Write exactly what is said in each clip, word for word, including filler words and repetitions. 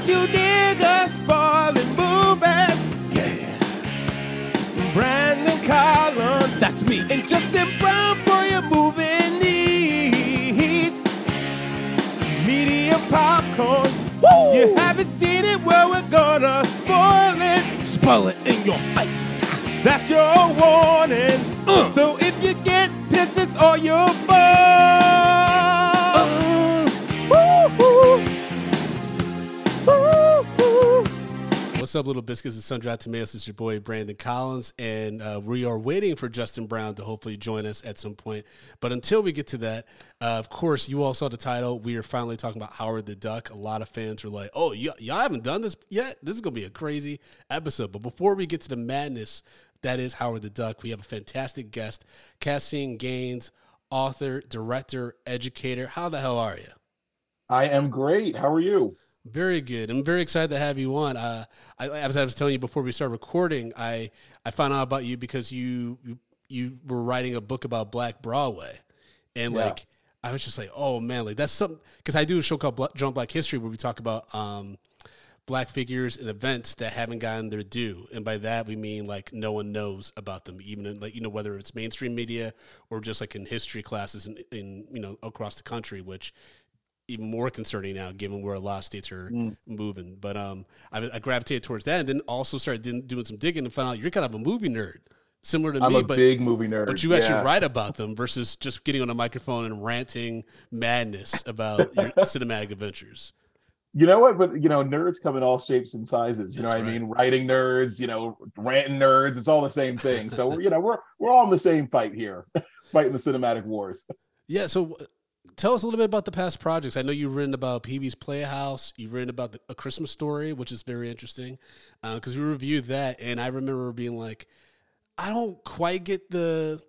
Cause you niggas spoiling movies. Yeah. Brandon Collins. That's me. And Justin Brown for your movie needs. Medium popcorn. Woo! You haven't seen it, well, we're gonna spoil it. Spoil it in your face. That's your warning. Uh. So if you get pissed, it's all your fault. What's up, Little Biscuits and Sun-Dried Tomatoes? It's your boy, Brandon Collins, and uh, we are waiting for Justin Brown to hopefully join us at some point. But until we get to that, uh, of course, you all saw the title. We are finally talking about Howard the Duck. A lot of fans were like, oh, y- y'all haven't done this yet? This is going to be a crazy episode. But before we get to the madness that is Howard the Duck, we have a fantastic guest, Caseen Gaines, author, director, educator. How the hell are you? I am great. How are you? Very good. I'm very excited to have you on. Uh, I, as I was telling you before we started recording, I, I found out about you because you, you you were writing a book about Black Broadway. And yeah. like I was just like, oh, man, like that's something. Because I do a show called Black, Drunk Black History where we talk about um, Black figures and events that haven't gotten their due. And by that, we mean like no one knows about them, even in, like, you know, whether it's mainstream media or just like in history classes in, in you know, across the country, which even more concerning now, given where a lot of states are mm. moving. But um, I, I gravitated towards that, and then also started doing some digging and found out you're kind of a movie nerd, similar to I'm me. I'm a but, big movie nerd. But you yeah. actually write about them versus just getting on a microphone and ranting madness about your cinematic adventures. You know what? But you know, nerds come in all shapes and sizes. You That's know what right. I mean? Writing nerds, you know, ranting nerds. It's all the same thing. So you know, we're we're all in the same fight here, fighting the cinematic wars. Yeah. So. Tell us a little bit about the past projects. I know you've written about Pee-wee's Playhouse. You've written about the, A Christmas Story, which is very interesting because uh, we reviewed that, and I remember being like, I don't quite get the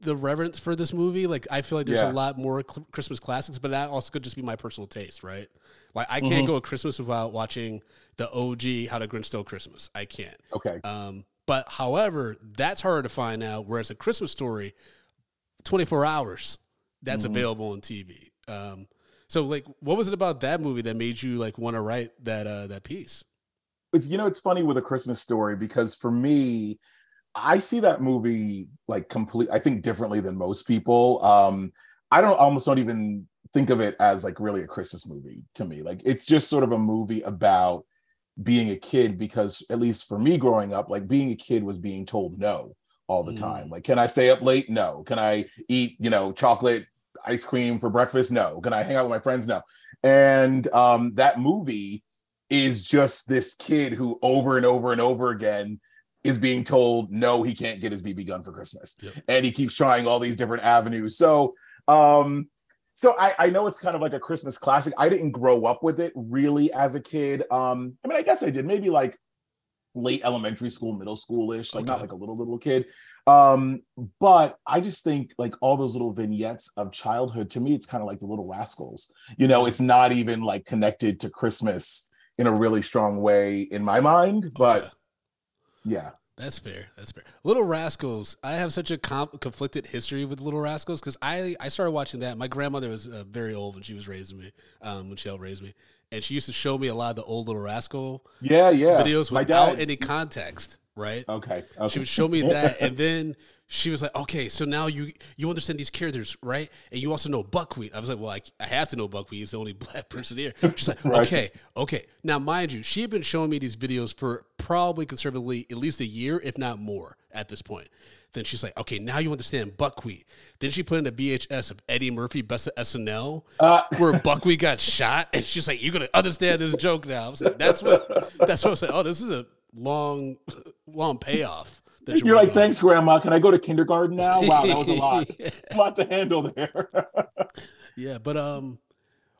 the reverence for this movie. Like, I feel like there's yeah. a lot more cl- Christmas classics, but that also could just be my personal taste, right? Like, I can't mm-hmm. go at Christmas without watching the O G How the Grinch Stole Christmas. I can't. Okay. Um, but, however, that's harder to find now, whereas A Christmas Story, twenty-four hours that's mm-hmm. available on T V. Um, so, like, what was it about that movie that made you like want to write that uh, that piece? It's, you know, it's funny with A Christmas Story because for me, I see that movie like complete. I think differently than most people. Um, I don't almost don't even think of it as like really a Christmas movie to me. Like, it's just sort of a movie about being a kid because at least for me growing up, like being a kid was being told no all the mm. time. Like, can I stay up late? No. Can I eat, you know, chocolate ice cream for breakfast? No. Can I hang out with my friends? No. And um, that movie is just this kid who over and over and over again is being told, no, he can't get his B B gun for Christmas. Yep. And he keeps trying all these different avenues. So, um, so I, I know it's kind of like a Christmas classic. I didn't grow up with it really as a kid. Um, I mean, I guess I did maybe like late elementary school, middle school-ish, like okay. not like a little, little kid. Um, but I just think like all those little vignettes of childhood, to me, it's kind of like the Little Rascals, you know, it's not even like connected to Christmas in a really strong way in my mind, but okay. yeah. That's fair. That's fair. Little Rascals. I have such a comp- conflicted history with Little Rascals because I, I started watching that. My grandmother was uh, very old when she was raising me, um, when she helped raise me. And she used to show me a lot of the old Little Rascal yeah, yeah. videos without any context, right? Okay, okay. She would show me that. And then she was like, okay, so now you you understand these characters, right? And you also know Buckwheat. I was like, well, I, I have to know Buckwheat. He's the only black person here. She's like, right. okay, okay. Now, mind you, she had been showing me these videos for probably conservatively at least a year, if not more, at this point. Then she's like, okay, now you understand Buckwheat. Then she put in a V H S of Eddie Murphy, Best of S N L, uh, where Buckwheat got shot. And she's like, you're going to understand this joke now. I was like, that's what, that's what I was like, oh, this is a long, long payoff. That you're you're like, on. Thanks, Grandma. Can I go to kindergarten now? Wow, that was a lot. yeah. A lot to handle there. yeah, but... um.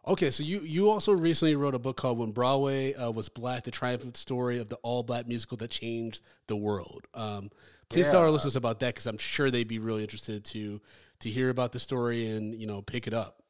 Okay, so you, you also recently wrote a book called When Broadway uh, Was Black, the triumphant story of the all-black musical that changed the world. Um, please yeah. tell our listeners about that because I'm sure they'd be really interested to to hear about the story and, you know, pick it up.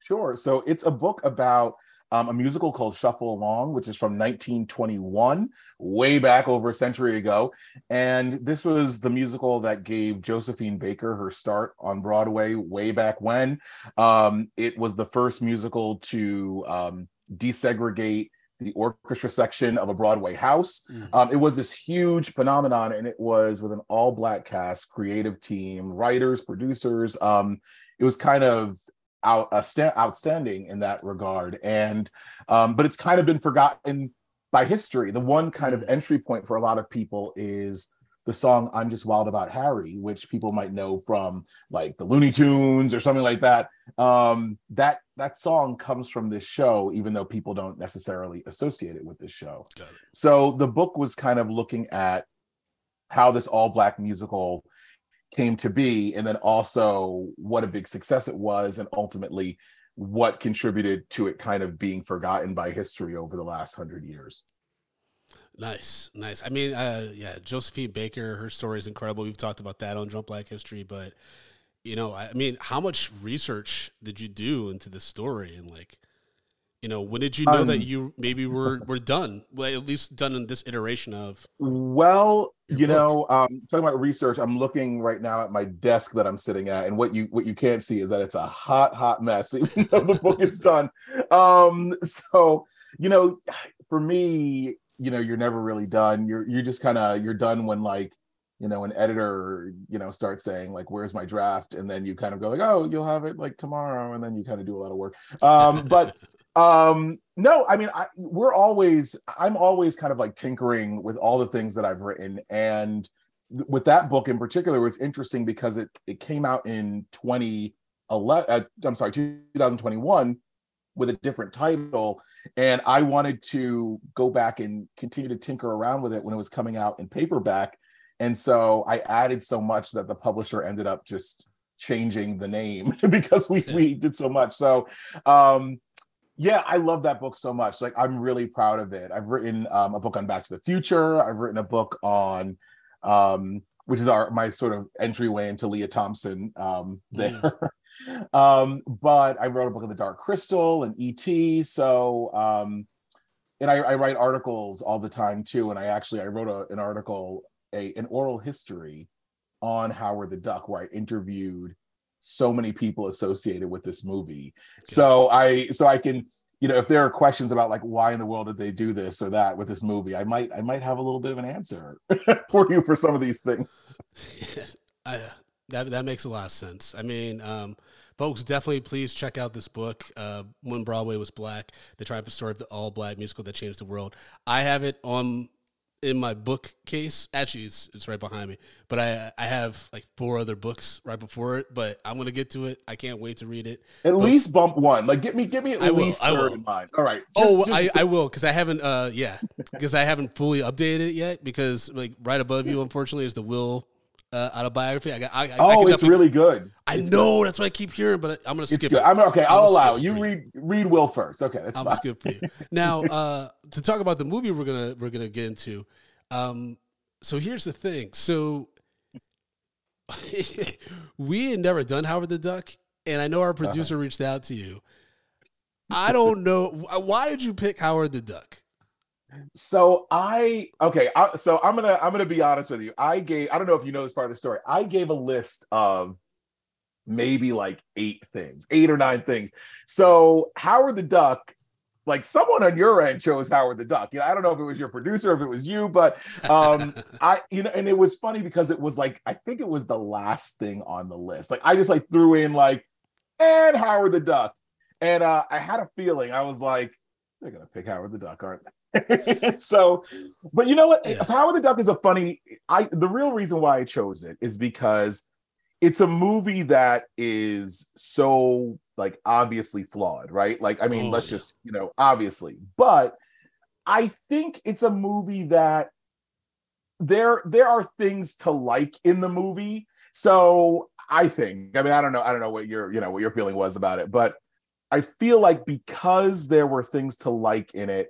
Sure. So it's a book about um, a musical called Shuffle Along, which is from nineteen twenty-one, way back over a century ago. And this was the musical that gave Josephine Baker her start on Broadway way back when. Um, it was the first musical to um, desegregate the orchestra section of a Broadway house. Mm-hmm. Um, it was this huge phenomenon, and it was with an all-Black cast, creative team, writers, producers. Um, it was kind of out, uh, st- outstanding in that regard. And um, but it's kind of been forgotten by history. The one kind of entry point for a lot of people is the song "I'm Just Wild About Harry," which people might know from like the Looney Tunes or something like that. Um, that that song comes from this show, even though people don't necessarily associate it with this show. So the book was kind of looking at how this all-Black musical came to be, and then also what a big success it was, and ultimately what contributed to it kind of being forgotten by history over the last hundred years. Nice, nice. I mean, uh, yeah, Josephine Baker, her story is incredible. We've talked about that on Drunk Black History, but, you know, I mean, how much research did you do into this story? And, like, you know, when did you know um, that you maybe were, were done, well, at least done in this iteration of? Well, you book? know, um, talking about research, I'm looking right now at my desk that I'm sitting at, and what you what you can't see is that it's a hot, hot mess, even though the book is done. Um, so, you know, for me, you know, you're never really done. You're you're just kind of, you're done when, like, you know, an editor, you know, starts saying, like, where's my draft? And then you kind of go like, oh, you'll have it like tomorrow. And then you kind of do a lot of work. Um, but um, no, I mean, I, we're always, I'm always kind of like tinkering with all the things that I've written. And th- with that book in particular, it was interesting because it, it came out in twenty eleven, uh, I'm sorry, two thousand twenty-one. With a different title, and I wanted to go back and continue to tinker around with it when it was coming out in paperback. And so I added so much that the publisher ended up just changing the name because we, we did so much. So um, yeah, I love that book so much. Like, I'm really proud of it. I've written um, a book on Back to the Future. I've written a book on, um, which is our my sort of entryway into Leah Thompson um, there. Yeah. Um, but I wrote a book on the Dark Crystal and E T. So, um, and I, I write articles all the time too. And I actually, I wrote a, an article, a, an oral history on Howard the Duck, where I interviewed so many people associated with this movie. Okay. So I, so I can, you know, if there are questions about like, why in the world did they do this or that with this movie, I might, I might have a little bit of an answer for you for some of these things. I, uh... That that makes a lot of sense. I mean, um, folks, definitely please check out this book, uh, When Broadway Was Black, The Triumphant Story of the All-Black Musical That Changed the World. I have it on in my bookcase. Actually, it's it's right behind me. But I I have like four other books right before it, but I'm going to get to it. I can't wait to read it. At but, least bump one. Like, get me get me at I least will, third in mind. All right. Just, oh, just, I, I will, because I haven't, uh, yeah, because I haven't fully updated it yet, because like right above you, unfortunately, is the Will Uh, autobiography. I got. I, oh, I it's really good. I it's know good. That's what I keep hearing, but I, I'm gonna skip it's good. It. I'm okay. I'll I'm allow you read read Will first. Okay, that's I'm fine. Skip for you. Now uh, to talk about the movie we're gonna we're gonna get into. Um, so here's the thing. So we had never done Howard the Duck, and I know our producer uh-huh. reached out to you. I don't know why did you pick Howard the Duck. So I okay. I, so I'm gonna I'm gonna be honest with you. I gave I don't know if you know this part of the story. I gave a list of maybe like eight things, eight or nine things. So Howard the Duck, like someone on your end chose Howard the Duck. You know, I don't know if it was your producer, if it was you, but um, I you know, and it was funny because it was like I think it was the last thing on the list. Like I just like threw in like and Howard the Duck, and uh, I had a feeling I was like they're gonna pick Howard the Duck, aren't they? So, but you know what? Yeah. Howard the Duck is a funny. I the real reason why I chose it is because it's a movie that is so like obviously flawed, right? Like, I mean, oh, let's yeah. just you know, obviously. But I think it's a movie that there there are things to like in the movie. So I think. I mean, I don't know. I don't know what your you know what your feeling was about it, but I feel like because there were things to like in it.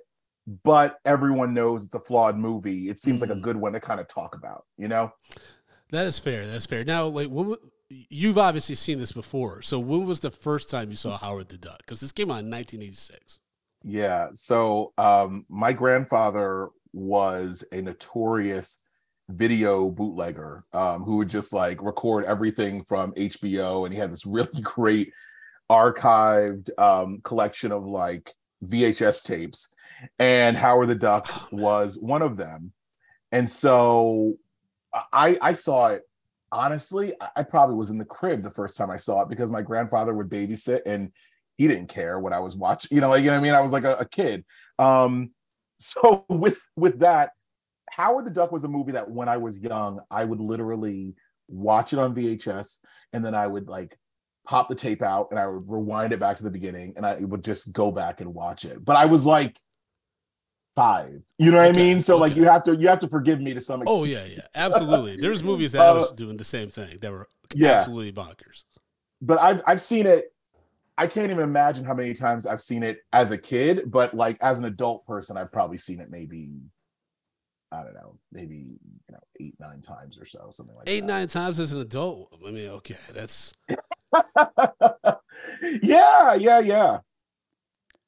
But everyone knows it's a flawed movie. It seems mm-hmm. like a good one to kind of talk about, you know? That is fair. That's fair. Now, like, when, you've obviously seen this before. So when was the first time you saw Howard the Duck? Because this came out in nineteen eighty-six. Yeah. So um, my grandfather was a notorious video bootlegger um, who would just, like, record everything from H B O. And he had this really great archived um, collection of, like, V H S tapes. and Howard the Duck was one of them. And so I, I saw it, honestly, I probably was in the crib the first time I saw it because my grandfather would babysit and he didn't care what I was watching. You know, like, you know what I mean? I was like a, a kid. Um, so with, with that, Howard the Duck was a movie that when I was young, I would literally watch it on V H S and then I would like pop the tape out and I would rewind it back to the beginning and I would just go back and watch it. But I was like five, you know what okay, I mean? So okay. like you have to, you have to forgive me to some extent. Oh yeah, yeah, absolutely. There's movies that uh, I was doing the same thing that were yeah. absolutely bonkers. But I've, I've seen it. I can't even imagine how many times I've seen it as a kid, but like as an adult person, I've probably seen it maybe, I don't know, maybe you know, eight, nine times or so, something like eight, that. Eight, nine times as an adult. I mean, okay, that's... yeah, yeah, yeah.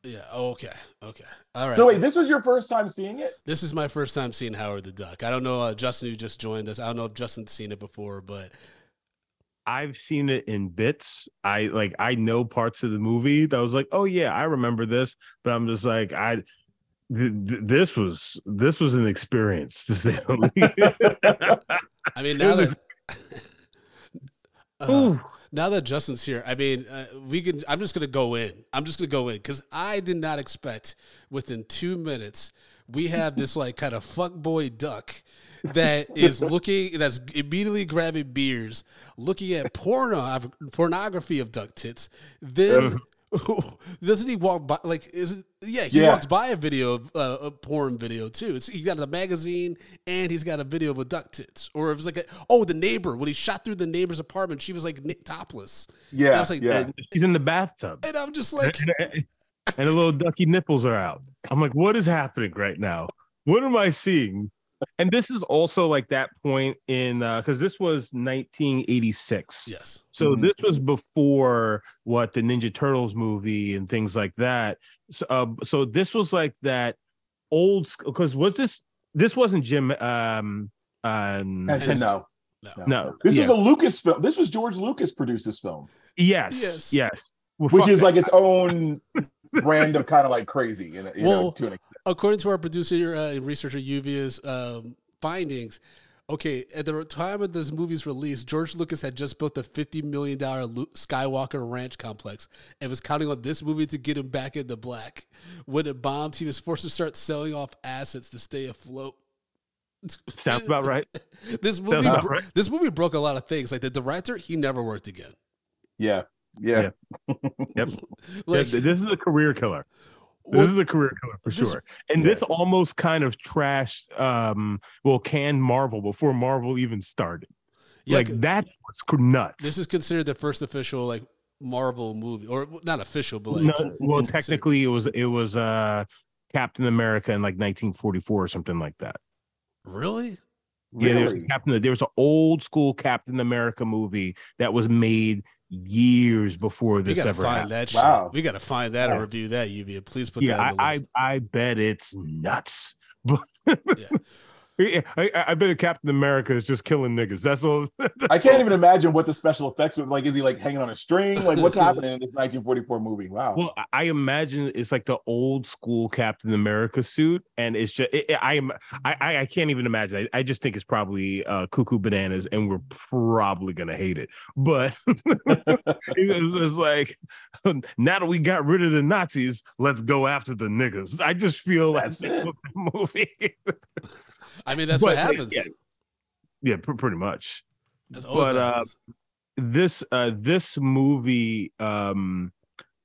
Yeah, okay, okay. All right. So wait, this was your first time seeing it? This is my first time seeing Howard the Duck. I don't know, uh, Justin, who just joined us, I don't know if Justin's seen it before, but... I've seen it in bits. I like, I know parts of the movie that I was like, oh yeah, I remember this, but I'm just like, I, th- th- this was, this was an experience to say the least. I mean, now that, uh, now that Justin's here, I mean, uh, we can, I'm just going to go in, I'm just going to go in. Cause I did not expect within two minutes, we have this like kind of fuckboy duck that is looking, that's immediately grabbing beers, looking at porno, pornography of duck tits. Then oh, doesn't he walk by? Like, is it, yeah, he yeah. walks by a video, of, uh, a porn video too. It's, he's got a magazine and he's got a video of a duck tits. Or it was like, a, oh, the neighbor when he shot through the neighbor's apartment, she was like topless. Yeah, and I was like, yeah. She's in the bathtub, and I'm just like, and the little ducky nipples are out. I'm like, what is happening right now? What am I seeing? And this is also like that point in uh because this was nineteen eighty-six. Yes. So mm-hmm. this was before what the Ninja Turtles movie and things like that. So, uh, so this was like that old because was this this wasn't Jim um um Nintendo. No. No. no. This yeah. was a Lucas film. This was George Lucas produced this film. Yes. Yes. yes. Well, Which is that. like its own brand of kind of like crazy, in a, you well, know, to an extent. According to our producer uh, and researcher Yuvia's um, findings, okay, at the time of this movie's release, George Lucas had just built a fifty million dollars Skywalker Ranch complex and was counting on this movie to get him back in the black. When it bombed, he was forced to start selling off assets to stay afloat. Sounds about right. This movie, bro- right. This movie broke a lot of things. Like the director, he never worked again. Yeah. Yeah. yeah. Yep. Like, yeah. This is a career killer. This well, is a career killer for this, sure. And yeah. this almost kind of trashed, um, well, canned Marvel before Marvel even started. Yeah, like that's what's nuts. This is considered the first official like Marvel movie, or not official, but like no, well, technically it was it was uh, Captain America in like nineteen forty-four or something like that. Really? Yeah. Really? There was Captain. There was an old school Captain America movie that was made years before this ever happened. That wow. We gotta find that yeah. and review that, Yuvia. Please put yeah, that on the I, list. I, I bet it's nuts. But yeah. I, I bet Captain America is just killing niggas. That's all. That's I can't all. even imagine what the special effects would like. Is he like hanging on a string? Like what's happening in this nineteen forty-four movie? Wow. Well, I imagine it's like the old school Captain America suit, and it's just it, it, I am I I can't even imagine. I, I just think it's probably uh, cuckoo bananas, and we're probably gonna hate it. But it was like now that we got rid of the Nazis, let's go after the niggas. I just feel that's like the movie. I mean, that's but, what happens. Yeah, yeah pr- pretty much. That's but uh, this uh, this movie, um,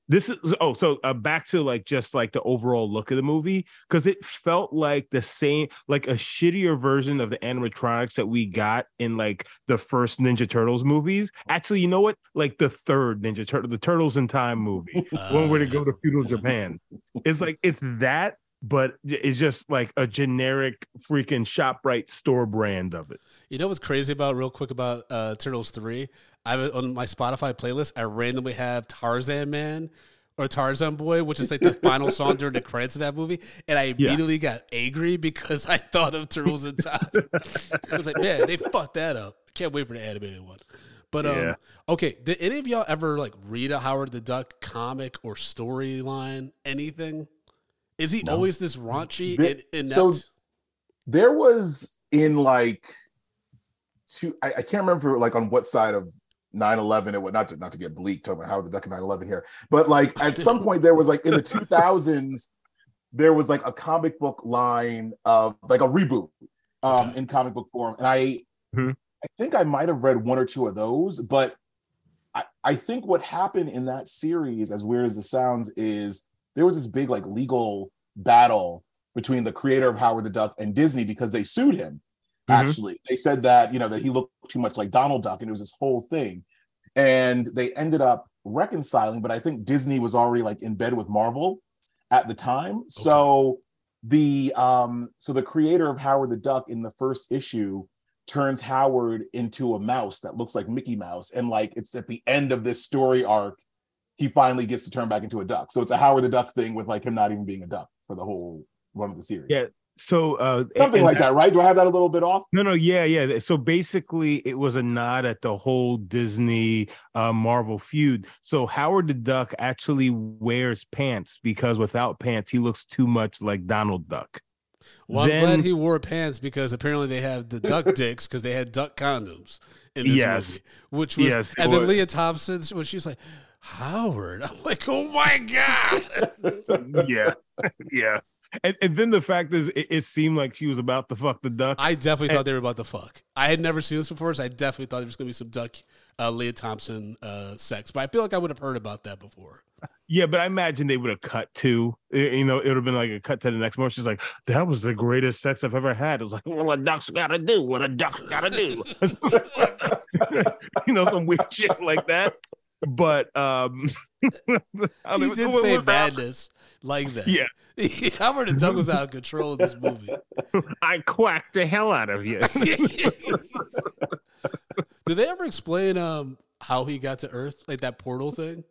this is oh, so uh, back to like just like the overall look of the movie, because it felt like the same, like a shittier version of the animatronics that we got in like the first Ninja Turtles movies. Actually, you know what? Like the third Ninja Turtle, the Turtles in Time movie, uh, One Way to Go to Feudal Japan. It's like it's that. But it's just like a generic freaking ShopRite store brand of it. You know what's crazy about real quick about uh, Turtles three? I on my Spotify playlist, I randomly have Tarzan Man or Tarzan Boy, which is like the final song during the credits of that movie. And I immediately yeah. got angry because I thought of Turtles in Time. I was like, man, they fucked that up. Can't wait for the animated one. But um, yeah. okay, did any of y'all ever like read a Howard the Duck comic or storyline, anything? Is he no. always this raunchy? The, and inept? So there was in like two, I, I can't remember like on what side of nine eleven it would not to, not to get bleak talking about Howard the Duck and nine eleven here, but like at some point there was like in the two thousands there was like a comic book line of like a reboot um, in comic book form, and I mm-hmm. I think I might have read one or two of those, but I I think what happened in that series, as weird as it sounds, is there was this big like legal battle between the creator of Howard the Duck and Disney because they sued him. Actually, mm-hmm. they said that, you know, that he looked too much like Donald Duck, and it was this whole thing. And they ended up reconciling, but I think Disney was already like in bed with Marvel at the time. Okay. So the um, so the creator of Howard the Duck in the first issue turns Howard into a mouse that looks like Mickey Mouse, and like it's at the end of this story arc, he finally gets to turn back into a duck. So it's a Howard the Duck thing with like him not even being a duck for the whole run of the series. Yeah. So uh, something like that, that, right? Do I have that a little bit off? No, no, yeah, yeah. So basically, it was a nod at the whole Disney uh, Marvel feud. So Howard the Duck actually wears pants because without pants, he looks too much like Donald Duck. Well, then, I'm glad he wore pants because apparently they have the duck dicks because they had duck condoms in this yes, movie, which was yes, and then Leah Thompson when she's like Howard, I'm like, oh my god, yeah, yeah. And, and then the fact is, it, it seemed like she was about to fuck the duck. I definitely and, thought they were about to fuck. I had never seen this before, so I definitely thought there was going to be some duck uh, Leah Thompson uh, sex. But I feel like I would have heard about that before. Yeah, but I imagine they would have cut to, you know, it would have been like a cut to the next morning. She's like, that was the greatest sex I've ever had. It was like, well, a duck's got to do what a duck's got to do. You know, some weird shit like that. But um, I mean, he did say madness like that. Yeah. Howard the Duck was out of control in this movie. I quacked the hell out of you. Did they ever explain um, how he got to Earth, like that portal thing?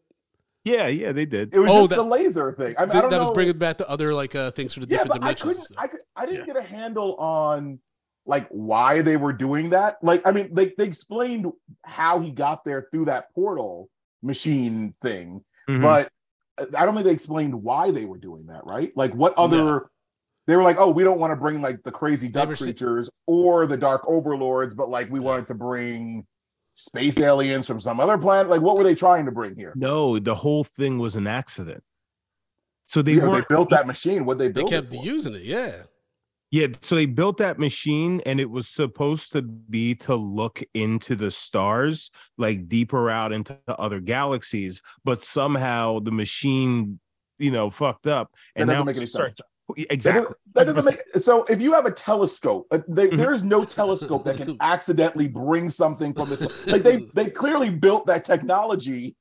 Yeah, yeah, they did. It was oh, just that, the laser thing. I, mean, I don't that know. was bringing back the other like uh, things for the yeah, different but dimensions. I, I, could, I didn't yeah. get a handle on like why they were doing that. Like, I mean, they they explained how he got there through that portal machine thing, mm-hmm. but I don't think they explained why they were doing that, right? Like, what other? Yeah. They were like, "Oh, we don't want to bring like the crazy duck Never creatures seen... or the dark overlords, but like we wanted to bring space aliens from some other planet." Like, what were they trying to bring here? No, the whole thing was an accident. So they yeah, they built that machine. What they built? They kept it for? using it. Yeah, yeah. So they built that machine, and it was supposed to be to look into the stars, like deeper out into other galaxies. But somehow the machine, you know, fucked up, and that now make it starts. Exactly. That doesn't, that doesn't make so. If you have a telescope, uh, they, mm-hmm. there is no telescope that can accidentally bring something from this. Like they, they clearly built that technology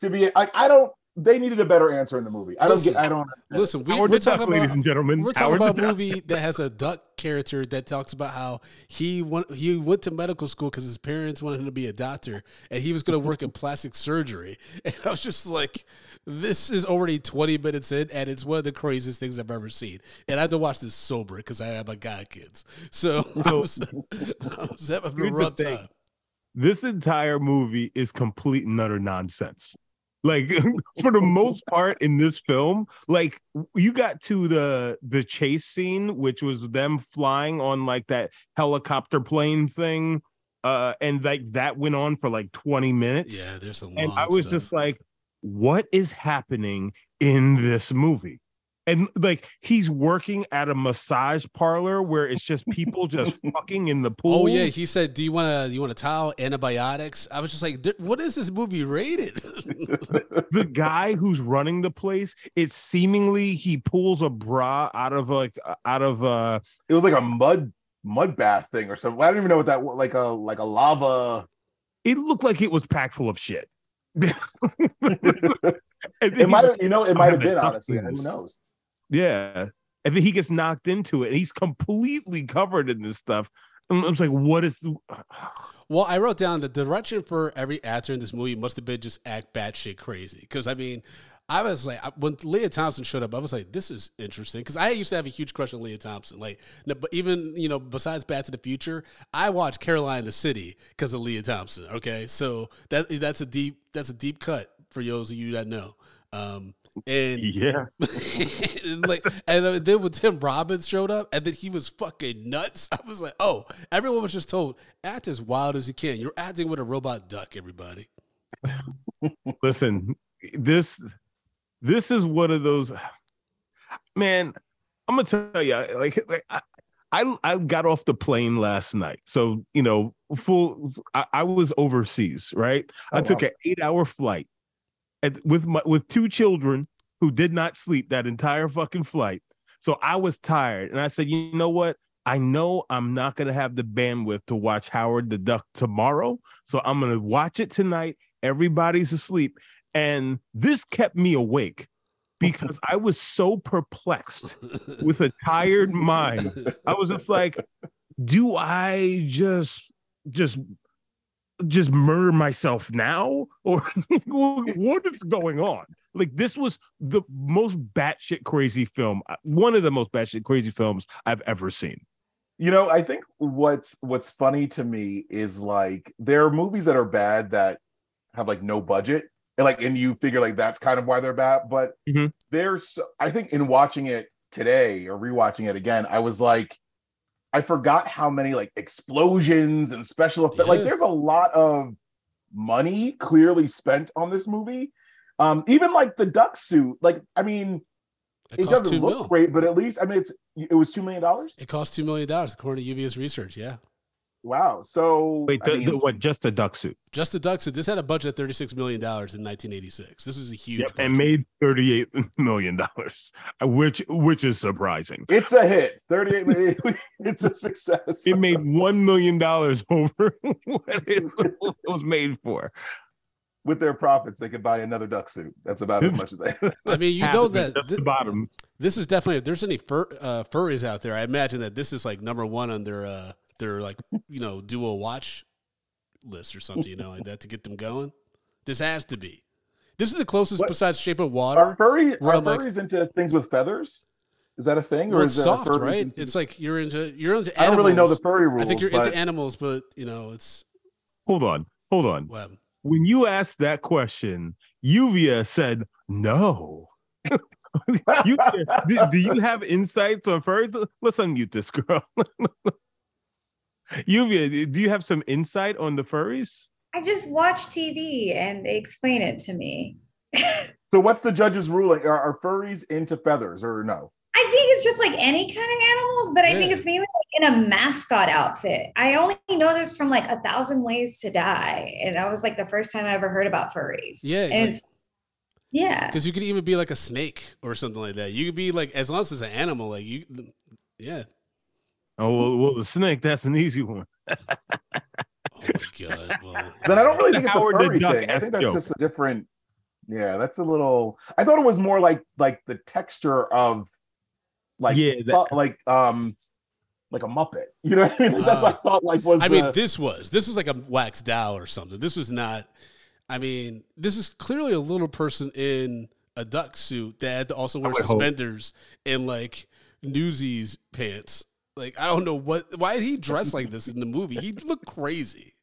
to be. Like I don't. They needed a better answer in the movie. I don't listen, get. I don't. Listen, we, we're, we're talking duck, about, ladies and gentlemen. We're talking Howard about a movie that has a duck character that talks about how he went. He went to medical school because his parents wanted him to be a doctor, and he was going to work in plastic surgery. And I was just like, "This is already twenty minutes in, and it's one of the craziest things I've ever seen." And I had to watch this sober because I have my godkids, so, so I, was, I was having a rough time. This entire movie is complete and utter nonsense. Like for the most part in this film, like you got to the the chase scene, which was them flying on like that helicopter plane thing, uh, and like that went on for like twenty minutes. Yeah, there's a lot. And I was stuff. just like, what is happening in this movie? And like he's working at a massage parlor where it's just people just fucking in the pool. Oh yeah, he said, "Do you want to? You want a towel? Antibiotics?" I was just like, "What is this movie rated?" The guy who's running the place, it's seemingly he pulls a bra out of like out of uh it was like a mud mud bath thing or something. I don't even know what that was, like a like a lava. It looked like it was packed full of shit. It might, you know, it might have been honestly. Who knows? Yeah, and then he gets knocked into it, and he's completely covered in this stuff. I'm, I'm like, what is? Well, I wrote down the direction for every actor in this movie must have been just act batshit crazy. Because I mean, I was like, when Leah Thompson showed up, I was like, this is interesting. Because I used to have a huge crush on Leah Thompson. Like, but even, you know, besides Back to the Future, I watched Caroline in the City because of Leah Thompson. Okay, so that that's a deep that's a deep cut for those of you that know. Um, and yeah, and like, and then when Tim Robbins showed up, and then he was fucking nuts. I was like, oh, everyone was just told, act as wild as you can. You're acting with a robot duck, everybody. Listen, this this is one of those, man. I'm gonna tell you, like, like I, I I got off the plane last night, so you know, full. I, I was overseas, right? Oh, I took wow. an eight-hour flight. At, with my with two children who did not sleep that entire fucking flight. So I was tired. And I said, you know what? I know I'm not going to have the bandwidth to watch Howard the Duck tomorrow. So I'm going to watch it tonight. Everybody's asleep. And this kept me awake because I was so perplexed with a tired mind. I was just like, do I just, just... just murder myself now, or what is going on? Like, this was the most batshit crazy film, one of the most batshit crazy films I've ever seen. You know, I think what's what's funny to me is, like, there are movies that are bad that have like no budget, and like, and you figure like that's kind of why they're bad. But mm-hmm. there's, I think, in watching it today or rewatching it again, I was like, I forgot how many like explosions and special effects. Yes. Like, there's a lot of money clearly spent on this movie. Um, even like the duck suit. Like, I mean, it, it doesn't look mil. great, but at least, I mean, it's it was two million dollars. It cost two million dollars according to U B S Research. Yeah. Wow. So wait, the, mean, the, what? Just the duck suit? Just the duck suit. This had a budget of thirty-six million dollars in nineteen eighty-six. This is a huge. Yep, and made thirty-eight million dollars, which which is surprising. It's a hit. Thirty-eight million. It's a success. It made one million dollars over what it was made for. With their profits, they could buy another duck suit. That's about as much as they. I mean, you know that this, the bottom. This is definitely, if there's any fur uh, furries out there, I imagine that this is like number one on their. Uh, They're like, you know, do a watch list or something, you know, like that to get them going. This has to be. This is the closest what? besides Shape of Water. Are, furry, are furries like, into things with feathers? Is that a thing? Well, or is it's that soft, right? Into... It's like you're into you're into. Animals. I don't really know the furry rules. I think you're but... into animals, but you know, it's. Hold on, hold on. What? When you asked that question, Yuvia said no. you, do, do you have insights on furries? Let's unmute this girl. Yuvia, do you have some insight on the furries? I just watch T V and they explain it to me. So what's the judge's ruling? Are, are furries into feathers or no? I think it's just like any kind of animals, but I yeah. think it's mainly like in a mascot outfit. I only know this from like A Thousand Ways to Die. And that was like the first time I ever heard about furries. Yeah. And like, it's, yeah. Because you could even be like a snake or something like that. You could be like, as long as it's an animal, like you, yeah. Oh, well, well, the snake, that's an easy one. Oh, my God. Well, then I don't really think it's a furry thing. I think that's just a different... Yeah, that's a little... I thought it was more like like the texture of... Like, yeah, that... like, um, like a Muppet. You know what I mean? Like, that's uh, what I thought like was I the... mean, this was. This was like a wax doll or something. This was not... I mean, this is clearly a little person in a duck suit that had to also wear suspenders hope. and, like, Newsies pants. Like, I don't know what, why did he dress like this in the movie? He looked crazy.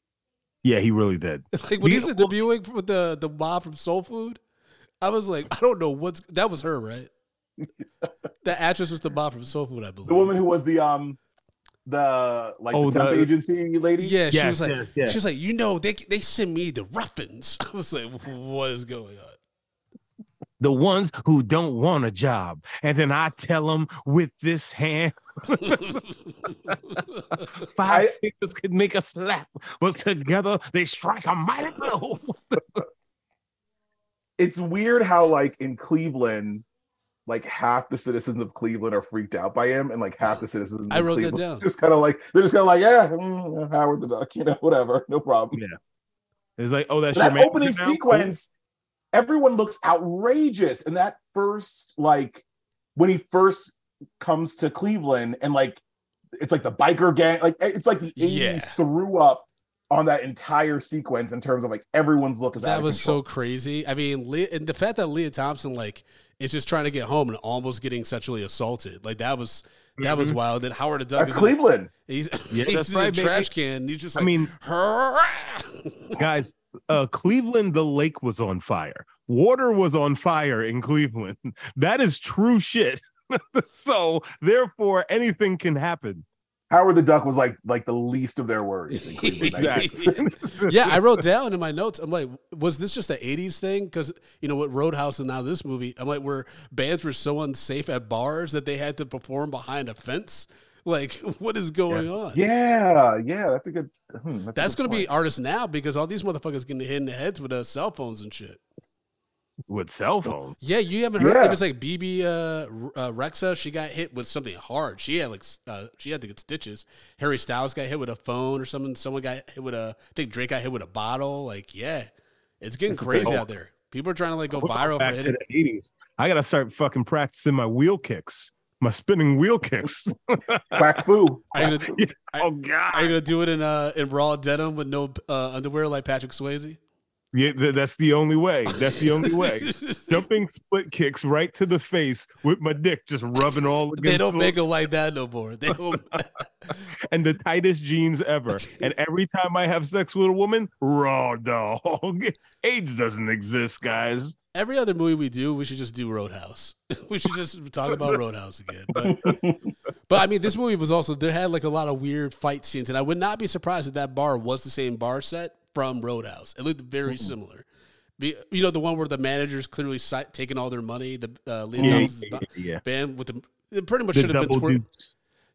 Yeah, he really did. Like, when he's debuting with the, the mob from Soul Food, I was like, I don't know what's, that was her, right? That actress was the mob from Soul Food, I believe. The woman who was the, um, the, like, oh, the temp the, agency lady? Yeah, yes, she was like, yes, yes. she was like, you know, they, they send me the Ruffins. I was like, what is going on? The ones who don't want a job. And then I tell them with this hand. Five fingers could make a slap, but together they strike a mighty blow. It's weird how, like, in Cleveland, like, half the citizens of Cleveland are freaked out by him, and like half the citizens I of wrote Cleveland that down. Just kind of like, they're just kind of like, yeah, mm, Howard the Duck, you know, whatever, no problem. Yeah. It's like, oh, that's your that man opening now? Sequence. Everyone looks outrageous. And that first, like, when he first comes to Cleveland and, like, it's like the biker gang, like, it's like the eighties yeah. threw up on that entire sequence in terms of, like, everyone's look is that out of was control. So crazy. I mean, Le- and the fact that Leah Thompson, like, is just trying to get home and almost getting sexually assaulted. Like, that was, that mm-hmm. was wild. Then Howard the Duck. That's Cleveland. Like, he's yeah, he's that's in right, a baby. Trash can. He's just like, I mean, guys, uh, Cleveland, the lake was on fire. Water was on fire in Cleveland. That is true shit. So therefore, anything can happen. Howard the Duck was like like the least of their worries. In Cleveland, yeah, I wrote down in my notes, I'm like, was this just an eighties thing? Because, you know, with Roadhouse and now this movie, I'm like, where bands were so unsafe at bars that they had to perform behind a fence? Like, what is going yeah. on? Yeah, yeah, that's a good... Hmm, that's that's going to be artists now because all these motherfuckers getting hit in the heads with uh, cell phones and shit. With cell phones? Yeah, you haven't heard yeah. It was like B B uh, uh, Rexa. She got hit with something hard. She had like uh, she had to get stitches. Harry Styles got hit with a phone or something. Someone got hit with a... I think Drake got hit with a bottle. Like, yeah. It's getting that's crazy out there. People are trying to like go viral back for hitting... To the eighties. I got to start fucking practicing my wheel kicks. My spinning wheel kicks. Quack foo. Are you gonna, yeah. I, oh, God. Are you going to do it in uh, in raw denim with no uh, underwear like Patrick Swayze? Yeah, th- that's the only way. That's the only way. Jumping split kicks right to the face with my dick just rubbing all against. They don't the make them like that no more. They don't. And the tightest jeans ever. And every time I have sex with a woman, raw dog. AIDS doesn't exist, guys. Every other movie we do, we should just do Roadhouse. We should just talk about Roadhouse again. But, but I mean, this movie was also, there had like a lot of weird fight scenes. And I would not be surprised if that bar was the same bar set from Roadhouse. It looked very mm-hmm. similar. Be, you know, the one where the manager's clearly si- taking all their money, the uh, Leah yeah, Thompson's yeah, yeah. band with the, it pretty much should have been twirling.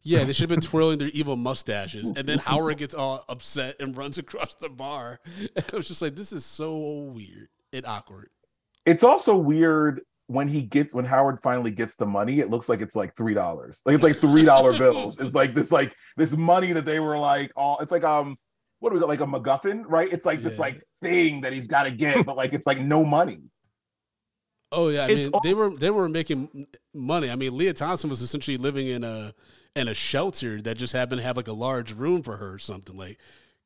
Yeah, they should have been twirling their evil mustaches. And then Howard gets all upset and runs across the bar. And I was just like, this is so weird and awkward. It's also weird when he gets when Howard finally gets the money. It looks like it's like three dollars, like it's like three dollar bills. It's like this like this money that they were like, all it's like um, what was it like a MacGuffin, right? It's like yeah. this like thing that he's got to get, but like it's like no money. Oh yeah, I it's mean all- they were they were making money. I mean, Leah Thompson was essentially living in a in a shelter that just happened to have like a large room for her or something like.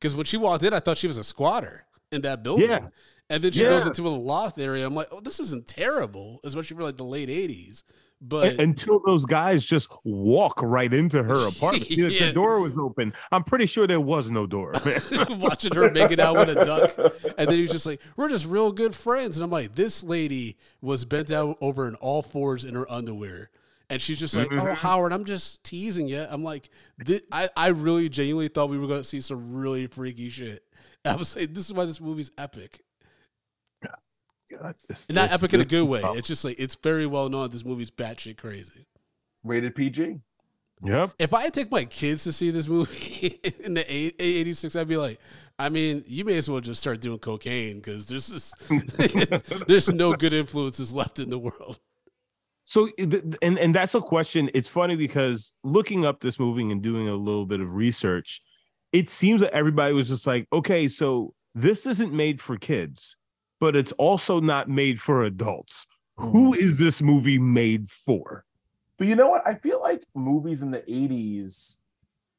Because when she walked in, I thought she was a squatter in that building. Yeah. And then she yeah. goes into a loft area. I'm like, oh, this isn't terrible, especially for like the late eighties. But until those guys just walk right into her apartment, yeah. if the door was open. I'm pretty sure there was no door. Man. Watching her make it out with a duck, and then he's just like, "We're just real good friends." And I'm like, this lady was bent out over in all fours in her underwear, and she's just like, mm-hmm. "Oh, Howard, I'm just teasing you." I'm like, this, I I really genuinely thought we were going to see some really freaky shit. I was like, this is why this movie's epic. God, this, and not this, epic this, in a good way. Oh. It's just like it's very well known that this movie's batshit crazy. Rated P G. Yep. If I take my kids to see this movie in the eighty-six, I'd be like, I mean, you may as well just start doing cocaine because there's just, there's no good influences left in the world. So, and and that's a question. It's funny because looking up this movie and doing a little bit of research, it seems that everybody was just like, okay, so this isn't made for kids. But it's also not made for adults. Who is this movie made for? But you know what? I feel like movies in the eighties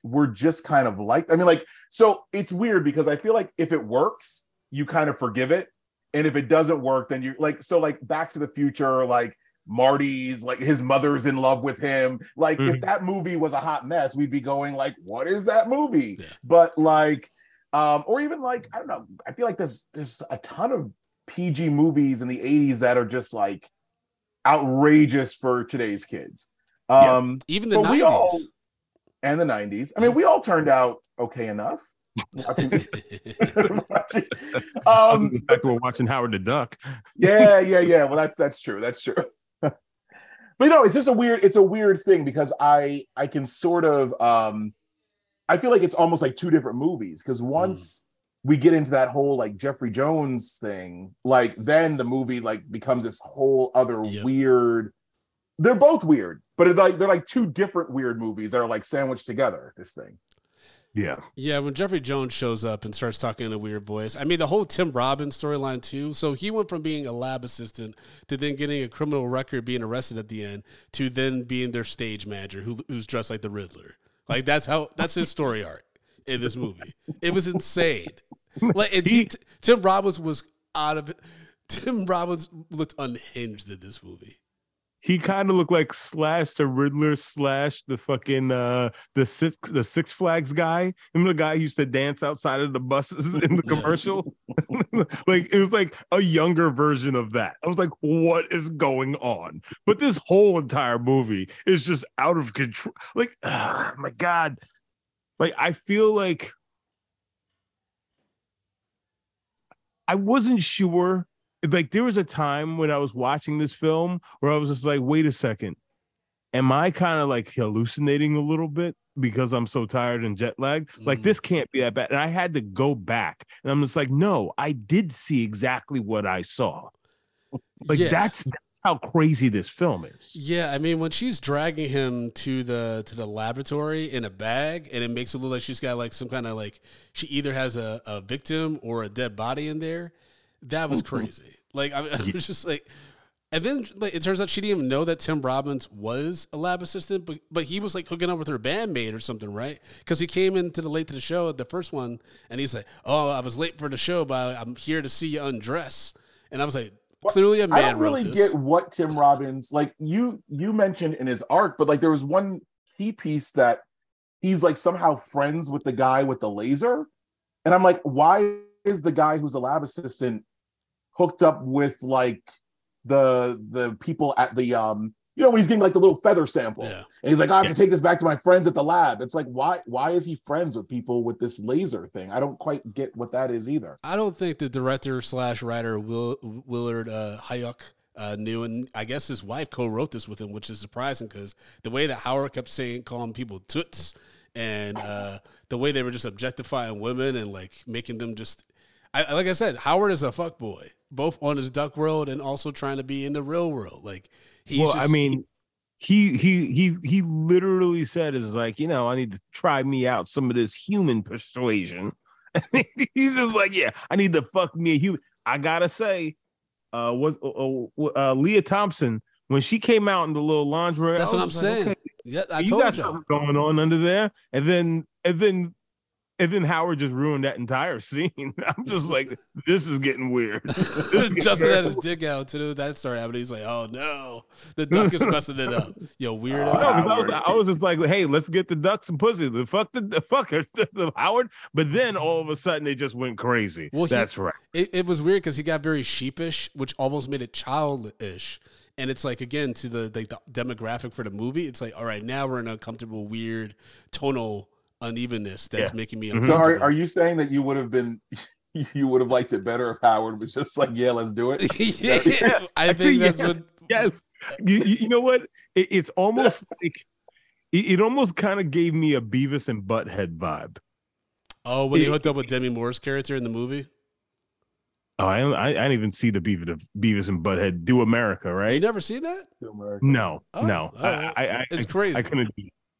were just kind of like, I mean, like, so it's weird because I feel like if it works, you kind of forgive it. And if it doesn't work, then you like, so like Back to the Future, like Marty's, like his mother's in love with him. Like mm-hmm. if that movie was a hot mess, we'd be going like, what is that movie? Yeah. But like, um, or even like, I don't know. I feel like there's, there's a ton of P G movies in the eighties that are just like outrageous for today's kids. Um, yeah, even the nineties. All, and the nineties. I mean, we all turned out okay enough. Watching, watching, um, in fact, we're watching Howard the Duck. yeah, yeah, yeah. Well, that's that's true. That's true. But no, it's just a weird. It's a weird thing because I I can sort of um, I feel like it's almost like two different movies because once. Mm. We get into that whole like Jeffrey Jones thing, like then the movie like becomes this whole other yep. weird. They're both weird, but it's like they're like two different weird movies that are like sandwiched together. This thing, yeah, yeah. When Jeffrey Jones shows up and starts talking in a weird voice, I mean the whole Tim Robbins storyline too. So he went from being a lab assistant to then getting a criminal record, being arrested at the end, to then being their stage manager who, who's dressed like the Riddler. Like that's how that's his story arc. In this movie, it was insane. Like and he, t- Tim Robbins was out of it. Tim Robbins looked unhinged in this movie. he kind of looked like Slash, the Riddler, Slash, the fucking uh, the six the Six Flags guy. Remember the guy who used to dance outside of the buses in the commercial? Like, it was like a younger version of that. I was like, what is going on? But this whole entire movie is just out of control. Like, oh my God. Like, I feel like I wasn't sure. Like, there was a time when I was watching this film where I was just like, wait a second. Am I kind of like hallucinating a little bit because I'm so tired and jet lagged? Mm. Like, this can't be that bad. And I had to go back. And I'm just like, no, I did see exactly what I saw. Like, yeah. that's, that's how crazy this film is. Yeah. I mean, when she's dragging him to the to the laboratory in a bag, and it makes it look like she's got like some kind of like, she either has a, a victim or a dead body in there. That was crazy. Like, I, I was just like, and then like, it turns out she didn't even know that Tim Robbins was a lab assistant, but, but he was like hooking up with her bandmate or something, right? Because he came into the late to the show at the first one, and he's like, "Oh, I was late for the show, but I'm here to see you undress." And I was like, "Clearly, a man." I don't really wrote this. Get what Tim Robbins like. You you mentioned in his arc, but like there was one key piece that he's like somehow friends with the guy with the laser, and I'm like, why is the guy who's a lab assistant hooked up with like the the people at the um you know when he's getting like the little feather sample yeah. and he's like, I have yeah. to take this back to my friends at the lab. It's like, why why is he friends with people with this laser thing? I don't quite get what that is either. I don't think the director slash writer Will, Willard uh, Hayuk uh, knew, and I guess his wife co-wrote this with him, which is surprising because the way that Howard kept saying calling people toots and uh, the way they were just objectifying women and like making them just. I, like I said, Howard is a fuckboy, both on his Duck World and also trying to be in the real world. Like, he's well, just... I mean, he he he he literally said, "Is like, you know, I need to try me out some of this human persuasion." And he's just like, "Yeah, I need to fuck me a human." I gotta say, uh, what uh, uh, Leah Thompson, when she came out in the little lingerie, that's what I'm like, saying. Okay, yeah, I told you got something going on under there, and then and then. And then Howard just ruined that entire scene. I'm just like, this is getting weird. Is getting Justin had his dick out too. That started happening. He's like, oh no, the duck is messing it up. Yo, weirdo. Uh, no, I, was, I was just like, hey, let's get the duck some pussy. The fuck the, the fucker, the Howard. But then all of a sudden, it just went crazy. Well, that's he, right. It, it was weird because he got very sheepish, which almost made it childish. And it's like, again, to the, the, the demographic for the movie, it's like, all right, now we're in an uncomfortable, weird tonal unevenness that's yeah. making me uncomfortable. So are, are you saying that you would have been you would have liked it better if Howard was just like, yeah, let's do it? yes. yes I think that's yes. what yes you, you know what it, it's almost like it, it almost kind of gave me a Beavis and Butthead vibe. Oh, when he hooked up with Demi Moore's character in the movie. Oh, I I, I didn't even see the Beavis, Beavis and Butthead Do America, right? You never seen that? Do America. No, oh, no. Oh, I, I, I, it's I, crazy. I couldn't.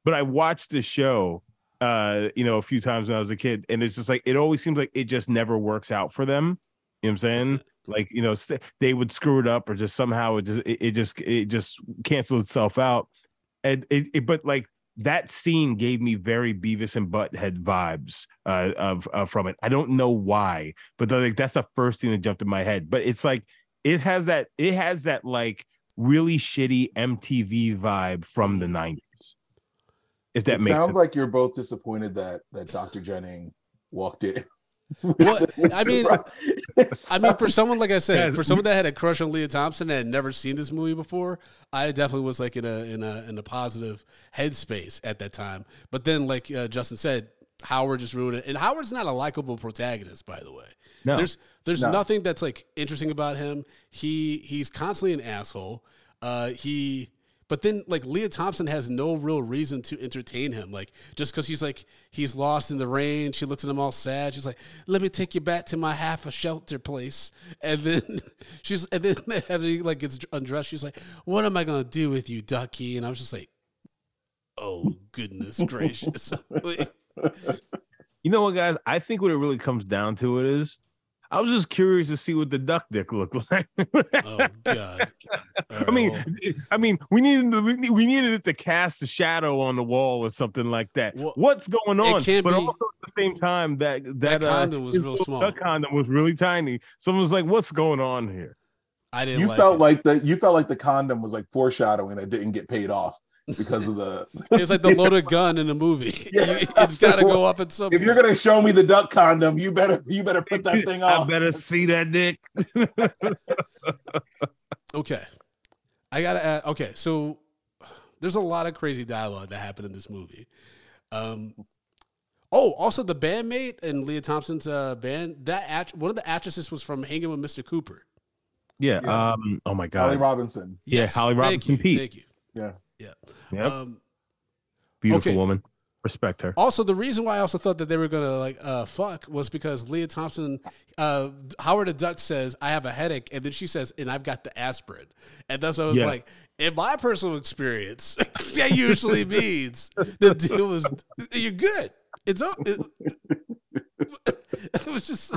But I watched the show uh you know a few times when I was a kid, and it's just like it always seems like it just never works out for them. You know what I'm saying? Like, you know, they would screw it up or just somehow it just it, it just it just cancels itself out. And it, it but like that scene gave me very Beavis and Butthead vibes uh of uh, from it. I don't know why, but like that's the first thing that jumped in my head. But it's like it has that it has that like really shitty M T V vibe from the nineties. If that it makes sounds sense. Like you're both disappointed that that Doctor Jennings walked in. Well, I mean, I mean, for someone like I said, yeah, for someone that had a crush on Leah Thompson and had never seen this movie before, I definitely was like in a in a in a positive headspace at that time. But then, like uh, Justin said, Howard just ruined it. And Howard's not a likable protagonist, by the way. No, there's there's no. nothing that's like interesting about him. He he's constantly an asshole. Uh, he. But then, like, Leah Thompson has no real reason to entertain him. Like, just because he's, like, he's lost in the rain. She looks at him all sad. She's like, let me take you back to my half a shelter place. And then she's, and then as he, like, gets undressed, she's like, what am I going to do with you, Ducky? And I was just like, oh, goodness gracious. Like, you know what, guys? I think what it really comes down to it is, I was just curious to see what the duck dick looked like. Oh God! Right, I mean, well. I mean, we needed to, we needed it to cast a shadow on the wall or something like that. Well, what's going on? But be, also at the same time, that that, that condom uh, was real small. That condom was really tiny. Someone's like, "What's going on here?" I didn't. You like felt it. like the you felt like the condom was like foreshadowing that didn't get paid off because of the. It's like the loaded gun in a movie. Yeah, it's got to go off at some. If you're gonna show me the duck condom, you better you better put that thing on. I better see that dick. Okay, I gotta add. Okay, so there's a lot of crazy dialogue that happened in this movie. Um. Oh, also the bandmate and Leah Thompson's uh, band. That act- one of the actresses was from Hanging with Mister Cooper. Yeah. yeah. Um, oh my God. Holly Robinson. Yes. Yeah, Holly Robinson Peete. Thank you. Yeah. Yeah. Yep. Um, Beautiful okay. woman. Respect her. Also, the reason why I also thought that they were gonna like uh, fuck was because Leah Thompson, uh, Howard the Duck says, "I have a headache," and then she says, "And I've got the aspirin," and that's what I was yeah. like. In my personal experience, that usually means the deal was you're good. It's all, it, it was just.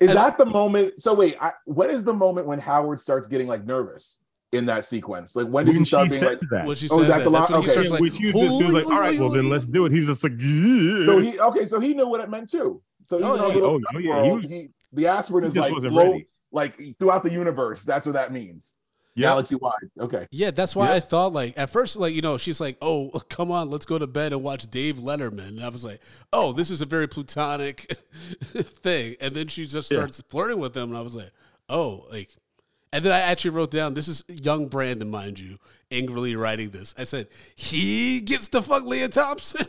Is that the moment? So wait, I, what is the moment when Howard starts getting like nervous in that sequence? Like when does when he start being like? That. When she oh, says that, that the that's line? When okay. he starts like, yeah, holy, like, all right, well then let's do it. He's just like, yeah. So he okay, so he knew what it meant too. So oh, no, little, oh, oh yeah, world, he was, he, the aspirin is like blow, like throughout the universe. That's what that means. Yep. Galaxy wide. Okay. Yeah, that's why yep. I thought like at first, like, you know, she's like, "Oh, come on, let's go to bed and watch Dave Letterman." And I was like, "Oh, this is a very platonic thing." And then she just starts yeah. flirting with him, and I was like, "Oh, like." And then I actually wrote down, this is young Brandon, mind you, angrily writing this. I said, "He gets to fuck Leah Thompson."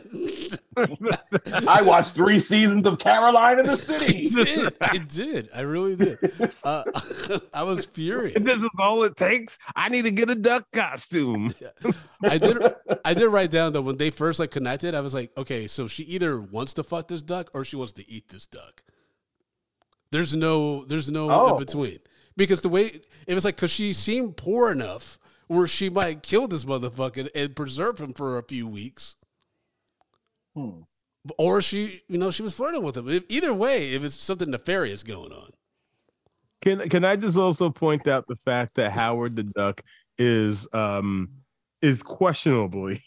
I watched three seasons of Caroline in the City. I did. I did. I really did. Uh, I was furious. This is all it takes. I need to get a duck costume. Yeah. I did. I did write down that when they first like connected, I was like, okay, so she either wants to fuck this duck or she wants to eat this duck. There's no. There's no oh. in between, because the way it was like, because she seemed poor enough where she might kill this motherfucker and preserve him for a few weeks. Hmm. Or she, you know, she was flirting with him. If, either way, if it's something nefarious going on. Can can I just also point out the fact that Howard the Duck is um is questionably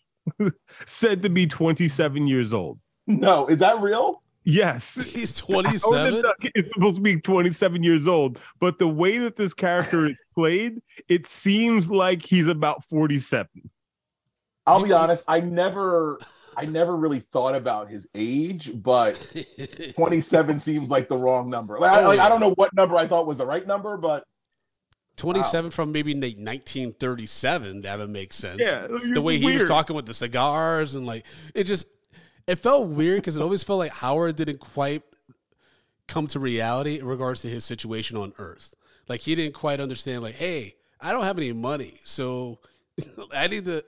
said to be twenty-seven years old. No, is that real? Yes. He's twenty-seven. It's supposed to be twenty-seven years old, but the way that this character is played, it seems like he's about forty-seven. I'll be honest, I never I never really thought about his age, but twenty-seven seems like the wrong number. Like, I, like, I don't know what number I thought was the right number, but twenty-seven wow. from maybe nineteen thirty-seven, that would make sense. Yeah, the way weird. He was talking with the cigars and like, it just, it felt weird because it always felt like Howard didn't quite come to reality in regards to his situation on Earth. Like he didn't quite understand like, hey, I don't have any money, so I need to...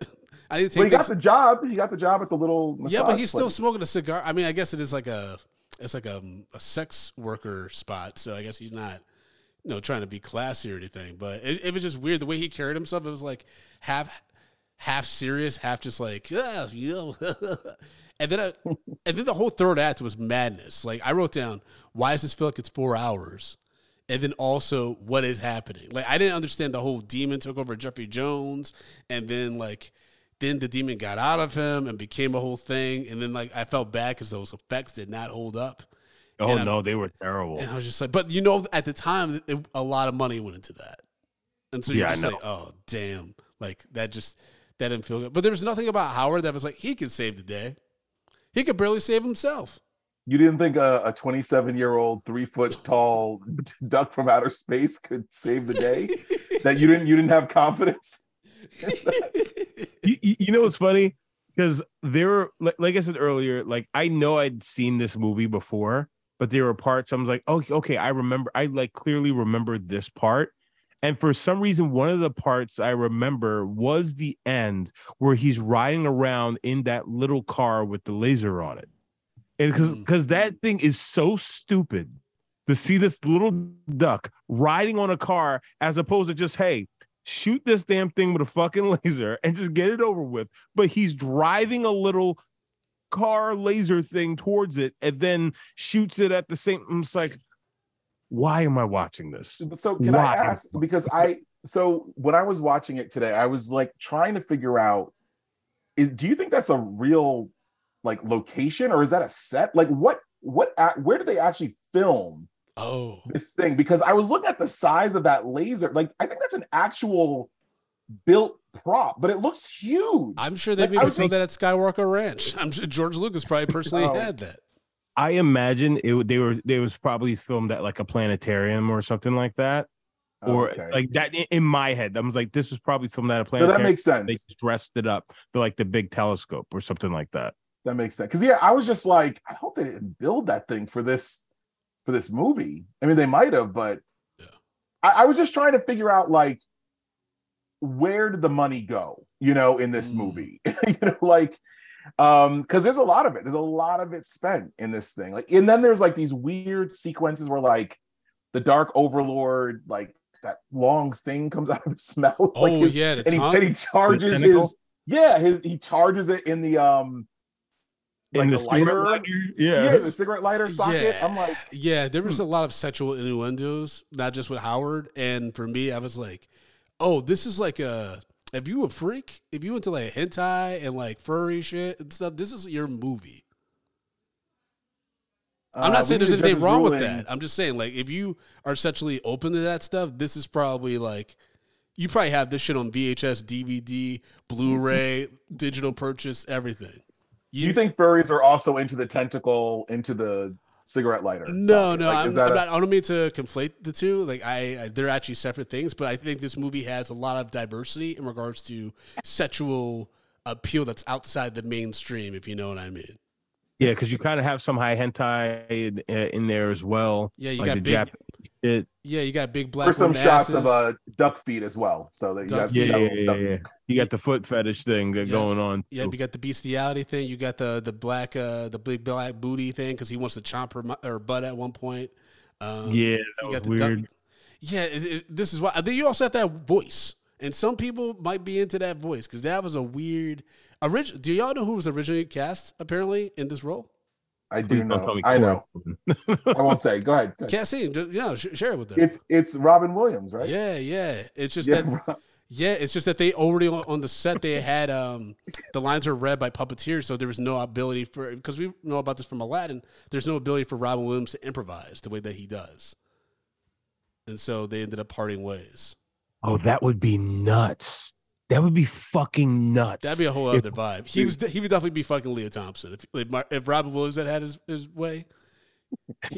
I didn't think well, he got the job. He got the job at the little massage yeah, but he's place. Still smoking a cigar. I mean, I guess it is like a, it's like a, a sex worker spot. So I guess he's not, you know, trying to be classy or anything. But it, it was just weird the way he carried himself. It was like half, half serious, half just like, oh, you know. and then, I, and then the whole third act was madness. Like I wrote down, why does this feel like it's four hours? And then also, what is happening? Like I didn't understand the whole demon took over Jeffrey Jones, and then like. Then the demon got out of him and became a whole thing. And then like I felt bad because those effects did not hold up. Oh, I, no, they were terrible. And I was just like, but you know, at the time, it, a lot of money went into that. And so you're yeah, just like, oh, damn. Like that just, that didn't feel good. But there was nothing about Howard that was like, he could save the day. He could barely save himself. You didn't think a twenty-seven-year-old, three-foot-tall duck from outer space could save the day? That you didn't, you didn't have confidence? you, you know what's funny? Because there were, like, like I said earlier, like I know I'd seen this movie before, but there were parts I was like, oh, okay, I remember. I like clearly remember this part. And for some reason, one of the parts I remember was the end where he's riding around in that little car with the laser on it. And because because that thing is so stupid to see this little duck riding on a car as opposed to just, hey, shoot this damn thing with a fucking laser and just get it over with. But he's driving a little car laser thing towards it and then shoots it at the same. I'm just like, why am I watching this? So can why? I ask? Because I, so when I was watching it today, I was like trying to figure out, is, do you think that's a real like location or is that a set? Like what, what, where did they actually film Oh, this thing, because I was looking at the size of that laser. Like, I think that's an actual built prop, but it looks huge. I'm sure they'd like, be able to build that at Skywalker Ranch. I'm sure George Lucas probably personally oh. had that. I imagine it. They were. They was probably filmed at like a planetarium or something like that, or okay. like that. In my head, I was like, this was probably filmed at a planetarium. No, that makes sense. They just dressed it up to like the big telescope or something like that. That makes sense. Because yeah, I was just like, I hope they didn't build that thing for this. For this movie. I mean, they might have, but yeah. I, I was just trying to figure out like, where did the money go, you know, in this mm. movie? you know, like, um, because there's a lot of it. There's a lot of it spent in this thing. Like, and then there's like these weird sequences where like the Dark Overlord, like that long thing comes out of his mouth. Oh, like his, yeah. The and, tongue, he, and he charges his, yeah, his, he charges it in the, um, Like in the, the lighter, lighter. Yeah. yeah, the cigarette lighter socket. Yeah. I'm like, yeah, there was a lot of sexual innuendos, not just with Howard. And for me, I was like, oh, this is like a, if you a freak, if you into like hentai and like furry shit and stuff, this is your movie. Uh, I'm not saying there's anything wrong ruling. with that. I'm just saying, like, if you are sexually open to that stuff, this is probably like, you probably have this shit on V H S, D V D, Blu-ray, digital purchase, everything. You, you think furries are also into the tentacle, into the cigarette lighter? No, no, like, I'm, I'm a, not. I don't mean to conflate the two. Like, I, I, they're actually separate things. But I think this movie has a lot of diversity in regards to sexual appeal that's outside the mainstream, if you know what I mean. Yeah, because you kind of have some high hentai in, in there as well. Yeah, you like got the big. Jap- it, yeah, you got big black. There's some shots asses. of uh, duck feet as well. So that you duck, got yeah, yeah, yeah, yeah. You got the foot fetish thing yeah. going on. Yeah, too. You got the bestiality thing. You got the the black uh, the big black booty thing because he wants to chomp her, her butt at one point. Um, yeah, that you got was the weird. Duck. Yeah, it, it, this is why. I think you also have to have voice, and some people might be into that voice because that was a weird. Orig- do y'all know who was originally cast apparently in this role? I do know. I know. I won't say. Go ahead. Go ahead. Caseen, you know, sh- share it with them. It's it's Robin Williams, right? Yeah, yeah. It's just yeah, that. Rob- yeah, it's just that they already on, on the set they had um the lines are read by puppeteers, so there was no ability for because we know about this from Aladdin. There's no ability for Robin Williams to improvise the way that he does, and so they ended up parting ways. Oh, that would be nuts. That would be fucking nuts. That'd be a whole other if, vibe. He was he would definitely be fucking Leah Thompson if if, Mar- if Robin Williams had had his, his way.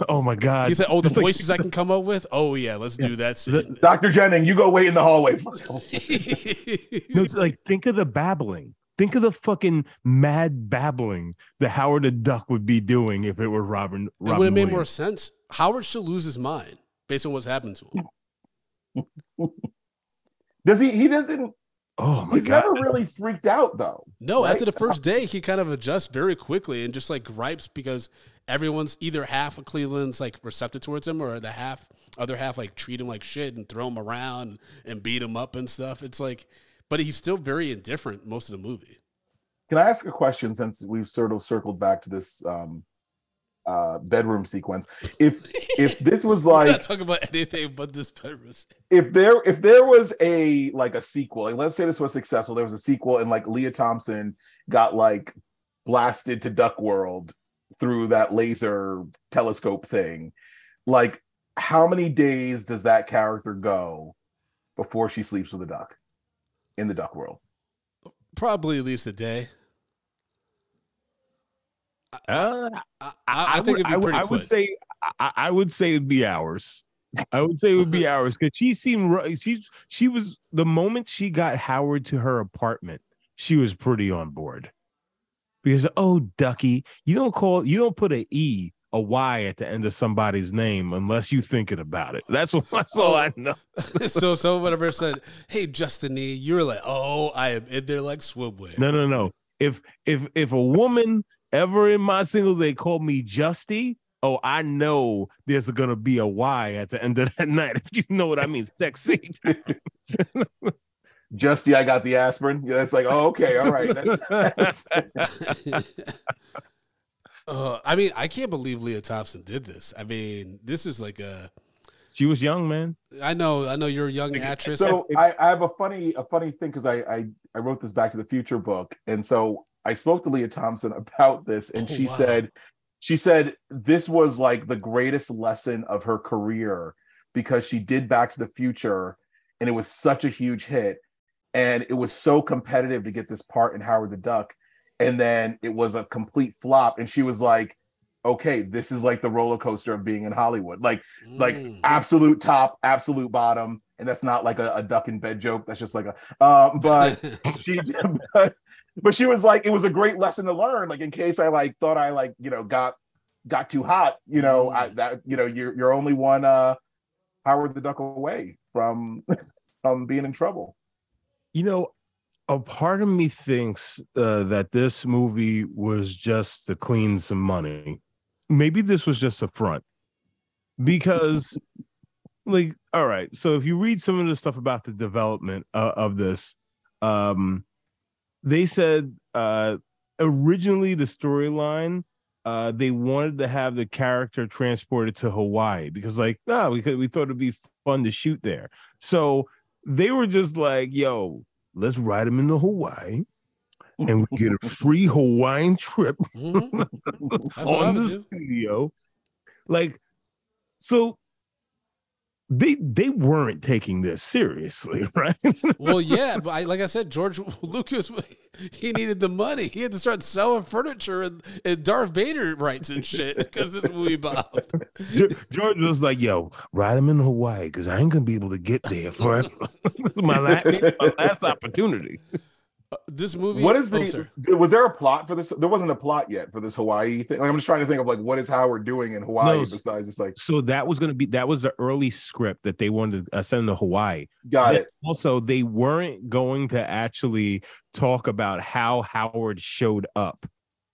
Oh my god! He said, "Oh, the it's voices like, I can come up with. Oh yeah, let's yeah. do that." Doctor Jennings, you go wait in the hallway. No, it's like think of the babbling. Think of the fucking mad babbling that Howard the Duck would be doing if it were Robin. Robin it would have made more sense. Howard should lose his mind based on what's happened to him. Does he? He doesn't. Oh my He's God. Never really freaked out though. No, right? After the first day, he kind of adjusts very quickly and just like gripes because everyone's either half of Cleveland's like receptive towards him or the half other half like treat him like shit and throw him around and beat him up and stuff. It's like, but he's still very indifferent most of the movie. Can I ask a question since we've sort of circled back to this um, uh, bedroom sequence? If if this was like, we're not talking about anything but this bedroom. If there if there was a like a sequel, like let's say this was successful, there was a sequel, and like Leah Thompson got like blasted to Duck World through that laser telescope thing. Like, how many days does that character go before she sleeps with a duck in the Duck World? Probably at least a day. Uh, I, I, I think it'd be pretty I, I would say I, I would say it'd be hours. I would say it would be hours because she seemed she she was the moment she got Howard to her apartment, she was pretty on board. Because oh, Ducky, you don't call you don't put an E a Y at the end of somebody's name unless you thinking about it. That's what that's all I know. so so whatever said, hey Justin, E, you were like, oh, I am in there like swimwear. No no no. If if if a woman ever in my singles, they call me Justy. Oh, I know there's going to be a Y at the end of that night. If you know what I mean, sexy. Justy, I got the aspirin. Yeah, it's like, oh, okay, all right. That's, that's... uh, I mean, I can't believe Leah Thompson did this. I mean, this is like a. She was young, man. I know, I know, you're a young actress. So I, I have a funny, a funny thing because I, I, I wrote this Back to the Future book, and so. I spoke to Leah Thompson about this, and oh, she wow. said She said this was like the greatest lesson of her career because she did Back to the Future and it was such a huge hit and it was so competitive to get this part in Howard the Duck. And then it was a complete flop. And she was like, okay, this is like the roller coaster of being in Hollywood. Like, mm. like absolute top, absolute bottom. And that's not like a, a duck in bed joke. That's just like a, uh, but she, but, but she was like, it was a great lesson to learn. Like in case I like thought I like, you know, got, got too hot, you know, mm. I, that, you know, you're, you're only one uh, Howard the Duck away from, from being in trouble. You know, a part of me thinks uh, that this movie was just to clean some money. Maybe this was just a front because like, all right. So if you read some of the stuff about the development uh, of this, um, they said uh, originally the storyline, uh, they wanted to have the character transported to Hawaii because like, no, we could, we thought it'd be fun to shoot there. So they were just like, yo, let's ride him into Hawaii and we get a free Hawaiian trip mm-hmm. on the do. studio. Like, so they they weren't taking this seriously, right? Well, yeah, but I, like I said, George Lucas, he needed the money. He had to start selling furniture and, and Darth Vader rights and shit because this movie bombed. George was like, yo, ride him in Hawaii because I ain't going to be able to get there forever. This is my last, my last opportunity. Uh, this movie. What is the? Oh, was there a plot for this? There wasn't a plot yet for this Hawaii thing. Like, I'm just trying to think of like what is Howard doing in Hawaii no, besides just like. So that was going to be that was the early script that they wanted to send to Hawaii. Got and it. Also, they weren't going to actually talk about how Howard showed up,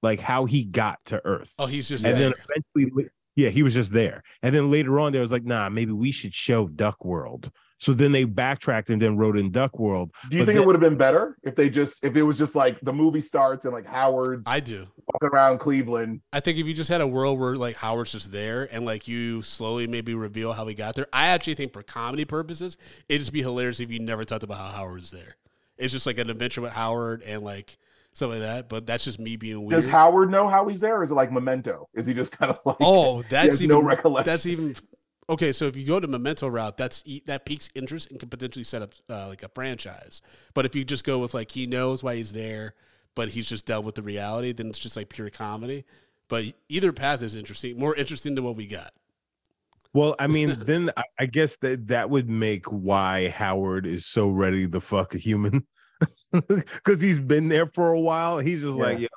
like how he got to Earth. Oh, he's just and there. Then eventually, yeah, he was just there. And then later on, there was like, nah, maybe we should show Duck World. So then they backtracked and then wrote in Duck World. Do you but think then, it would have been better if they just if it was just like the movie starts and like Howard's I do walking around Cleveland? I think if you just had a world where like Howard's just there and like you slowly maybe reveal how he got there. I actually think for comedy purposes, it'd just be hilarious if you never talked about how Howard's there. It's just like an adventure with Howard and like stuff like that. But that's just me being weird. Does Howard know how he's there? Or is it like Memento? Is he just kind of like oh that's even no recollection? That's even. Okay, so if you go to Memento route, that's that piques interest and can potentially set up uh, like a franchise. But if you just go with like he knows why he's there, but he's just dealt with the reality, then it's just like pure comedy. But either path is interesting, more interesting than what we got. Well, I mean, then I guess that that would make why Howard is so ready to fuck a human because he's been there for a while. He's just yeah. like, yo,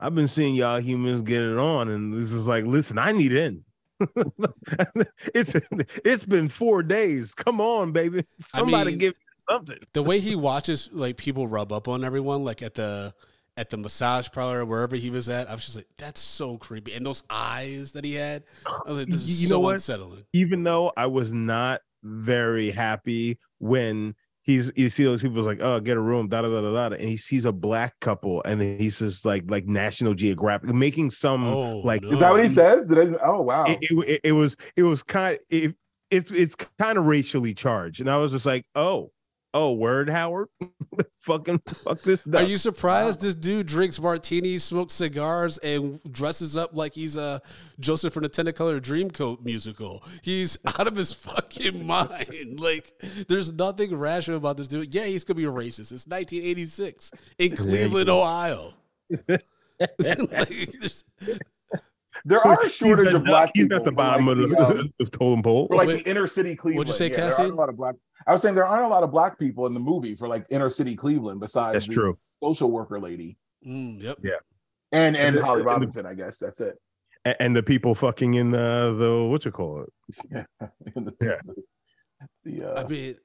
I've been seeing y'all humans get it on, and this is like, listen, I need in. it's it's been four days. Come on, baby. Somebody I mean, give me something. The way he watches like people rub up on everyone, like at the at the massage parlor or wherever he was at, I was just like, that's so creepy. And those eyes that he had, I was like, this is you so know what? unsettling. Even though I was not very happy when he's you see those people like, oh, get a room, da da da da da, and he sees a black couple, and then he's just like, like National Geographic, making some oh, like. No. Is that what he says? Did I, oh wow! It, it, it was it was kind of, it, it's it's kind of racially charged, and I was just like, oh, oh, word, Howard, fucking fuck this. Duck. Are you surprised wow. this dude drinks martinis, smokes cigars, and dresses up like he's a uh, Joseph from the Technicolor Dreamcoat musical? He's out of his fucking mind. Like, there's nothing rational about this dude. Yeah, he's gonna be a racist. It's nineteen eighty-six in Cleveland, Ohio. like, there are a shortage not, of black he's people. He's at the bottom like, of the um, of totem pole. For like Wait, the inner city Cleveland. What'd you say, yeah, Cassie? A lot of black, I was saying there aren't a lot of black people in the movie for like inner city Cleveland besides that's the true. social worker lady. Mm, yep. Yeah. And and, and Holly and Robinson, the, I guess. That's it. And, and the people fucking in the, the what you call it? Yeah. the, yeah. The, uh, I mean,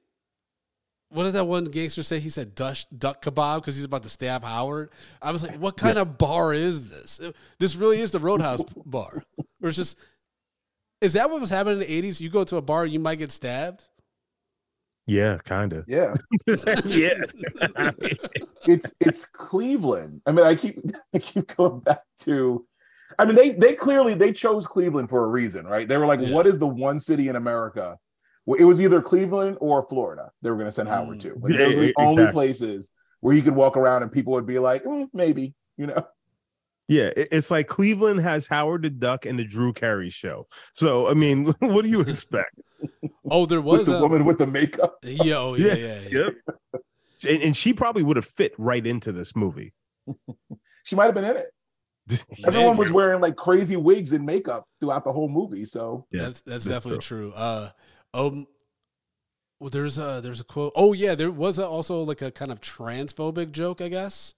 what does that one gangster say? He said dush, duck kebab because he's about to stab Howard. I was like, what kind yeah. of bar is this? This really is the Roadhouse bar. Where it's just, is that what was happening in the eighties? You go to a bar, you might get stabbed? Yeah, kind of. Yeah. yeah. it's it's Cleveland. I mean, I keep I keep going back to, I mean, they, they clearly, they chose Cleveland for a reason, right? They were like, yeah. what is the one city in America? It was either Cleveland or Florida they were going to send Howard to. Like, yeah, those were the exactly. only places where you could walk around and people would be like, mm, maybe, you know. Yeah, it's like Cleveland has Howard the Duck and the Drew Carey Show. So, I mean, what do you expect? Oh, there was with the a woman with the makeup. Yo, yeah, yeah, yeah. yeah. And, and she probably would have fit right into this movie. She might have been in it. Everyone was wearing like crazy wigs and makeup throughout the whole movie. So yeah, that's that's, that's definitely true. true. Uh, um, well, there's a there's a quote. Oh yeah, there was a, also like a kind of transphobic joke, I guess,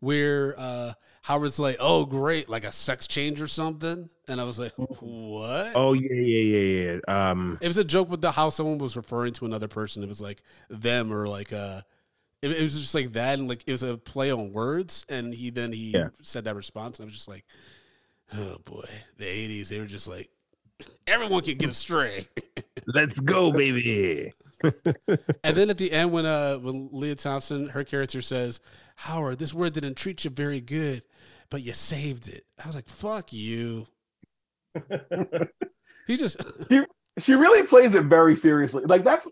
where uh Howard's like, oh great, like a sex change or something, and I was like, what? Oh yeah yeah yeah yeah um it was a joke with the how someone was referring to another person. It was like them or like uh it, it was just like that, and like it was a play on words, and he then he yeah. said that response, and I was just like, oh boy, the eighties, they were just like, everyone can get astray. Let's go, baby. And then at the end, when uh when Leah Thompson, her character says, Howard, this word didn't treat you very good, but you saved it. I was like, fuck you. He just she, she really plays it very seriously. Like that's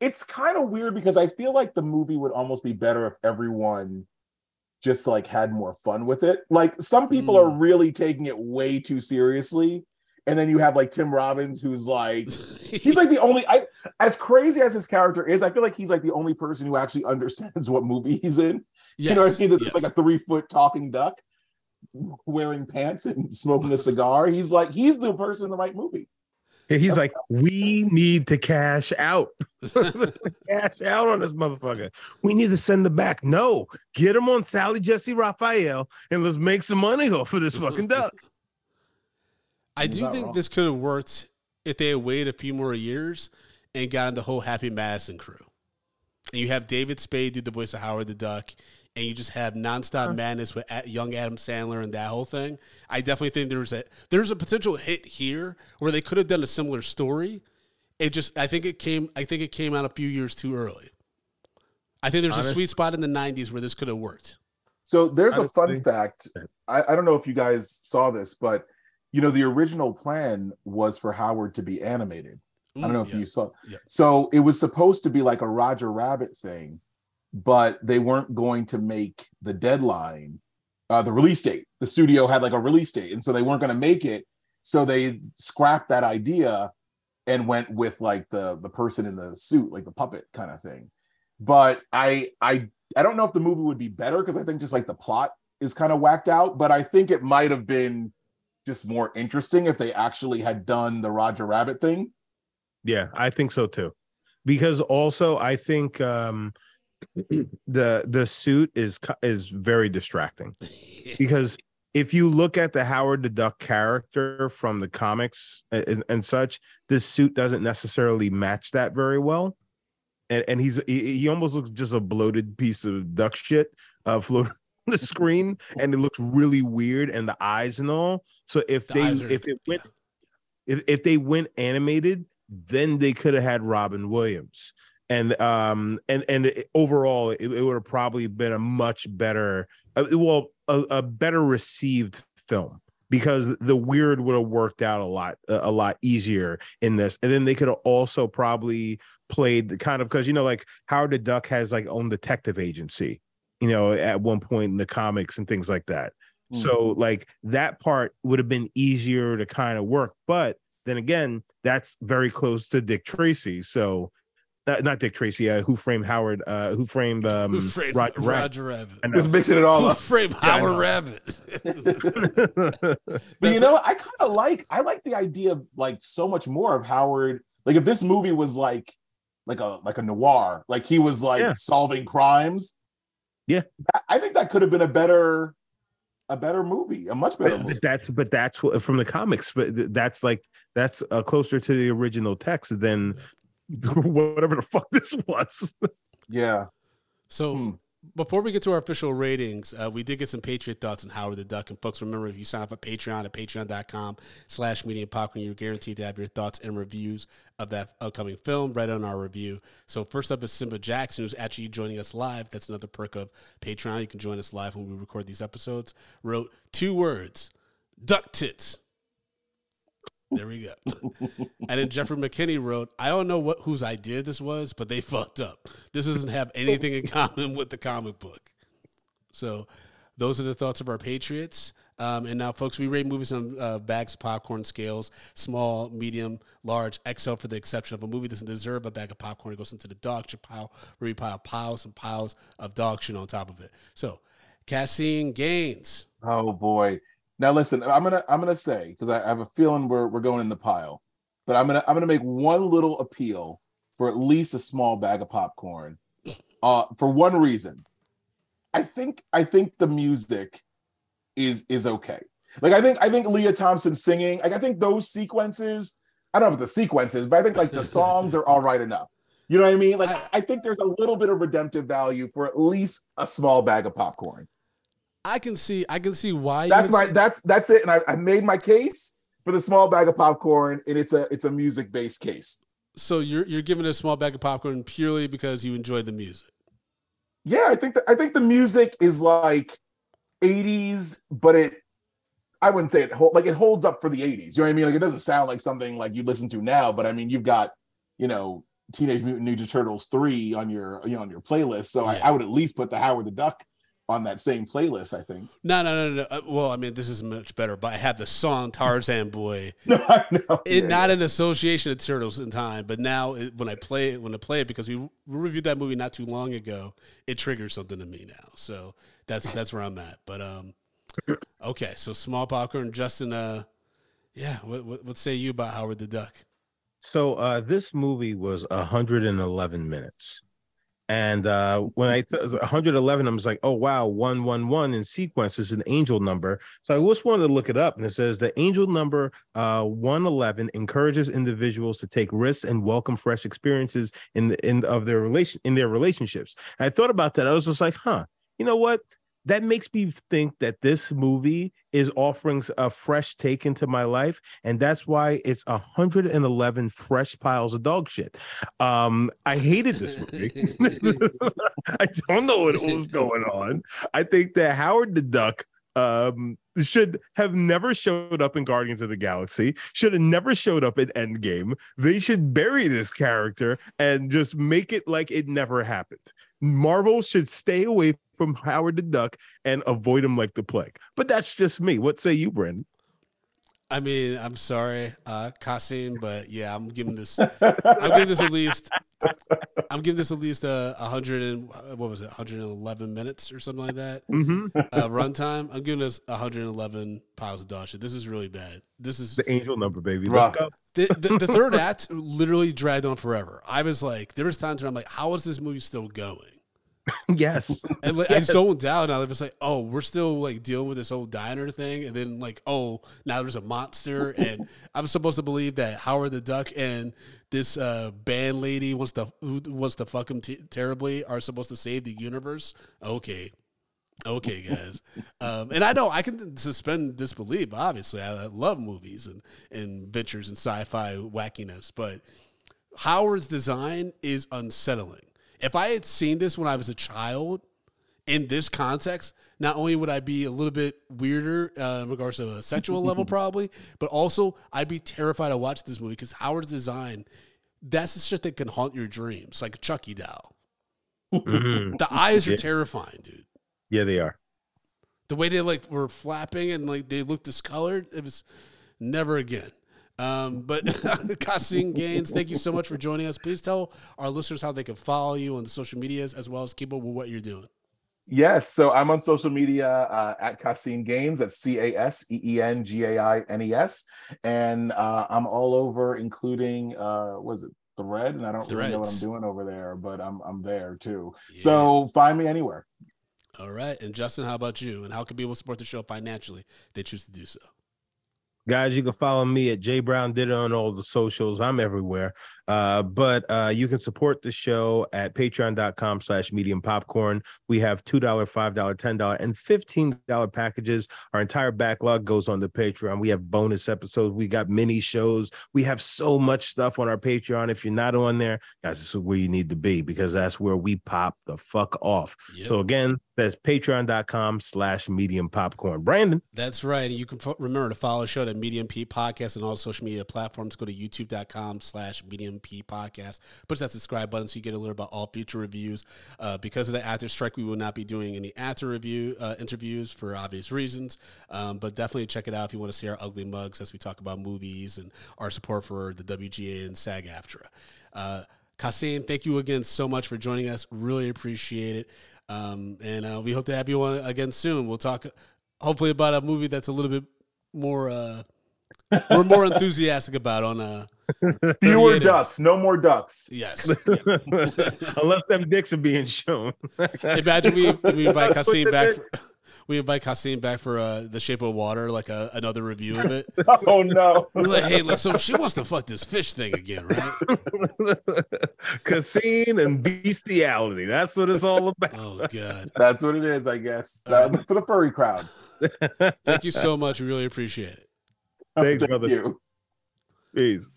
it's kind of weird because I feel like the movie would almost be better if everyone just like had more fun with it. Like some people mm. are really taking it way too seriously. And then you have like Tim Robbins, who's like, he's like the only, I, as crazy as his character is, I feel like he's like the only person who actually understands what movie he's in. Yes, you know what I mean? Yes. Like a three foot talking duck wearing pants and smoking a cigar. He's like, he's the person in the right movie. Yeah, he's like, we need to cash out. Cash out on this motherfucker. We need to send them back. No, get him on Sally, Jesse, Raphael, and let's make some money off of this fucking duck. I do think wrong. This could have worked if they had waited a few more years and gotten the whole Happy Madison crew. And you have David Spade do the voice of Howard the Duck, and you just have Nonstop Madness with young Adam Sandler and that whole thing. I definitely think there's a there's a potential hit here where they could have done a similar story. It just I think it came I think it came out a few years too early. I think there's Honestly. a sweet spot in the nineties where this could have worked. So there's Honestly. a fun fact. I, I don't know if you guys saw this, but you know, the original plan was for Howard to be animated. Mm, I don't know if yeah, you saw. Yeah. So it was supposed to be like a Roger Rabbit thing, but they weren't going to make the deadline, uh, the release date. The studio had like a release date, and so they weren't going to make it. So they scrapped that idea and went with like the the person in the suit, like the puppet kind of thing. But I I I don't know if the movie would be better because I think just like the plot is kind of whacked out. But I think it might have been just more interesting if they actually had done the Roger Rabbit thing. Yeah, I think so too. Because also I think um, the the suit is is very distracting. Because if you look at the Howard the Duck character from the comics and, and such, this suit doesn't necessarily match that very well. And and he's he, he almost looks just a bloated piece of duck shit uh, floating the screen, and it looks really weird, and the eyes and all. So if the they are, if it went yeah. if, if they went animated, then they could have had Robin Williams, and um and and it, overall it, it would have probably been a much better uh, well a, a better received film, because the weird would have worked out a lot uh, a lot easier in this. And then they could have also probably played the kind of, because you know, like Howard the Duck has like own detective agency, you know, at one point in the comics and things like that. Mm. So like that part would have been easier to kind of work. But then again, that's very close to Dick Tracy. So uh, not Dick Tracy, uh, who framed Howard, uh, who framed, um, who framed Roger, Roger Rabbit. Rabbit. Just mixing it all who up. Who framed Howard yeah, Rabbit? But that's you know, what? I kind of like, I like the idea of like so much more of Howard. Like if this movie was like, like a, like a noir, like he was like yeah. solving crimes. Yeah, I think that could have been a better, a better movie, a much better. But movie. That's but that's what, from the comics. But that's like that's uh, closer to the original text than whatever the fuck this was. Yeah. So hmm. before we get to our official ratings, uh, we did get some Patriot thoughts on Howard the Duck. And folks, remember, if you sign up at Patreon at patreon dot com slash medium popcorn, you're guaranteed to have your thoughts and reviews of that upcoming film right on our review. So first up is Simba Jackson, who's actually joining us live. That's another perk of Patreon. You can join us live when we record these episodes. Wrote two words, duck tits. There we go. And then Jeffrey McKinney wrote, I don't know what whose idea this was, but they fucked up. This doesn't have anything in common with the comic book. So Those are the thoughts of our Patriots. Um, and now, folks, we rate movies on uh, bags of popcorn scales, small, medium, large, X L for the exception of a movie doesn't deserve a bag of popcorn. It goes into the dog shit pile, where we pile piles and piles of dog shit on top of it. So, Caseen Gaines. Oh, boy. Now, listen, I'm going to I'm gonna say, because I, I have a feeling we're we're going in the pile, but I'm going to I'm gonna make one little appeal for at least a small bag of popcorn uh, for one reason. I think I think the music is is okay. Like I think I think Leah Thompson singing, like I think those sequences, I don't know about the sequences, but I think like the songs are all right enough. You know what I mean? Like I, I think there's a little bit of redemptive value for at least a small bag of popcorn. I can see I can see why that's my see- that's that's it. And I, I made my case for the small bag of popcorn, and it's a it's a music-based case. So you're you're giving a small bag of popcorn purely because you enjoy the music. Yeah, I think the, I think the music is like eighties, but it I wouldn't say it hold, like it holds up for the eighties. You know what I mean? Like it doesn't sound like something like you listen to now, but I mean you've got, you know, Teenage Mutant Ninja Turtles three on your you know, on your playlist. So yeah. I, I would at least put the Howard the Duck on that same playlist, I think. No, no, no, no. Uh, well, I mean, this is much better, but I have the song Tarzan Boy. no, I know. It, yeah, not yeah. an association of Turtles in Time, but now it, when I play it, when I play it, because we reviewed that movie not too long ago, it triggers something to me now. So that's that's where I'm at. But um, okay, so small popcorn, Justin. Uh, yeah, what, what what say you about Howard the Duck? So uh, this movie was one hundred eleven minutes. And uh, when I th- one hundred eleven, I was like, oh, wow, one one one in sequence is an angel number. So I just wanted to look it up. And it says the angel number uh, one eleven encourages individuals to take risks and welcome fresh experiences in the in of their relation in their relationships. And I thought about that. I was just like, huh, you know what? That makes me think that this movie is offering a fresh take into my life. And that's why it's one hundred eleven fresh piles of dog shit. Um, I hated this movie. I don't know what was going on. I think that Howard the Duck um, should have never showed up in Guardians of the Galaxy, should have never showed up in Endgame. They should bury this character and just make it like it never happened. Marvel should stay away from Howard the Duck and avoid him like the plague. But that's just me. What say you, Brandon? I mean, I'm sorry, uh, Caseen, but yeah, I'm giving this. I'm giving this at least. I'm giving this at least a uh, hundred and what was it, one hundred eleven minutes or something like that. Mm-hmm. Uh, runtime. I'm giving this one hundred eleven piles of dog shit. This is really bad. This is the angel number, baby. Let's go. The, the, the third act literally dragged on forever. I was like, there was times where I'm like, how is this movie still going? Yes. And like, yes. I'm so down now. It's like, oh, we're still like dealing with this whole diner thing. And then like, oh, now there's a monster. And I'm supposed to believe that Howard the Duck and this uh, band lady wants to, who wants to fuck him t- terribly are supposed to save the universe. Okay. Okay, guys. Um, and I know I can suspend disbelief, obviously. I, I love movies and, and ventures and sci-fi wackiness, but Howard's design is unsettling. If I had seen this when I was a child in this context, not only would I be a little bit weirder uh, in regards to a sexual level probably, but also I'd be terrified to watch this movie because Howard's design, that's the shit that can haunt your dreams, like a Chucky doll. Mm-hmm. The eyes are terrifying, dude. Yeah, they are. The way they like were flapping and like they looked discolored, it was never again. Um, but Caseen Gaines, thank you so much for joining us. Please tell our listeners how they can follow you on the social medias as well as keep up with what you're doing. Yes, so I'm on social media uh, at Caseen Gaines. That's C A S E E N G A I N E S, and uh, I'm all over, including uh, what is it, Thread? And I don't Threads. really know what I'm doing over there, but I'm I'm there too. Yeah. So find me anywhere. All right. And Justin, how about you? And how can people support the show financially? They choose to do so. Guys, you can follow me at J Brown Did It on all the socials. I'm everywhere. Uh, but uh, you can support the show at patreon.com slash medium popcorn. We have two dollars, five dollars, ten dollars, and fifteen dollars packages. Our entire backlog goes on the Patreon. We have bonus episodes. We got mini shows. We have so much stuff on our Patreon. If you're not on there, guys, this is where you need to be because that's where we pop the fuck off. Yep. So again, That's patreon.com slash medium popcorn. Brandon. That's right. You can f- remember to follow the show at Medium P Podcast and all social media platforms. Go to youtube.com slash medium P podcast. Push that subscribe button so you get a alert about all future reviews. Uh, because of the actor strike, we will not be doing any actor review uh, interviews for obvious reasons. Um, but definitely check it out if you want to see our ugly mugs as we talk about movies and our support for the W G A and SAG-AFTRA. Uh, Caseen, thank you again so much for joining us. Really appreciate it. Um, and uh, we hope to have you on again soon. We'll talk hopefully about a movie that's a little bit more uh, we're more enthusiastic about on uh, fewer ducks, no more ducks. Yes, yeah. Unless them dicks are being shown. Imagine we we invite Caseen back. For, we invite Caseen back for uh, the Shape of Water, like a, another review of it. Oh no! We're like, hey, so she wants to fuck this fish thing again, right? Caseen and bestiality—that's what it's all about. Oh god, that's what it is, I guess, uh, for the furry crowd. Thank you so much. We really appreciate it. Thanks, Thank brother. You. Peace.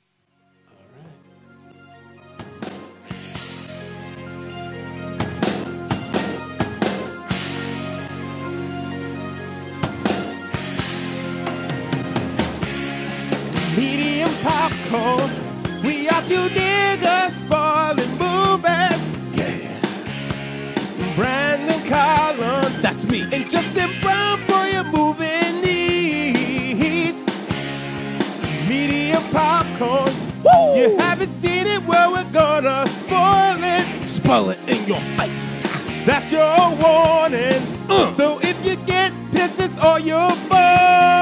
Medium popcorn. We are two niggas spoiling movies. Yeah. Brandon Collins, that's me, and Justin Brown for your movie needs. Medium popcorn. Woo! You haven't seen it, well we're gonna spoil it. Spoil it in your face. That's your warning. Uh. So if you get pissed, it's all your fault.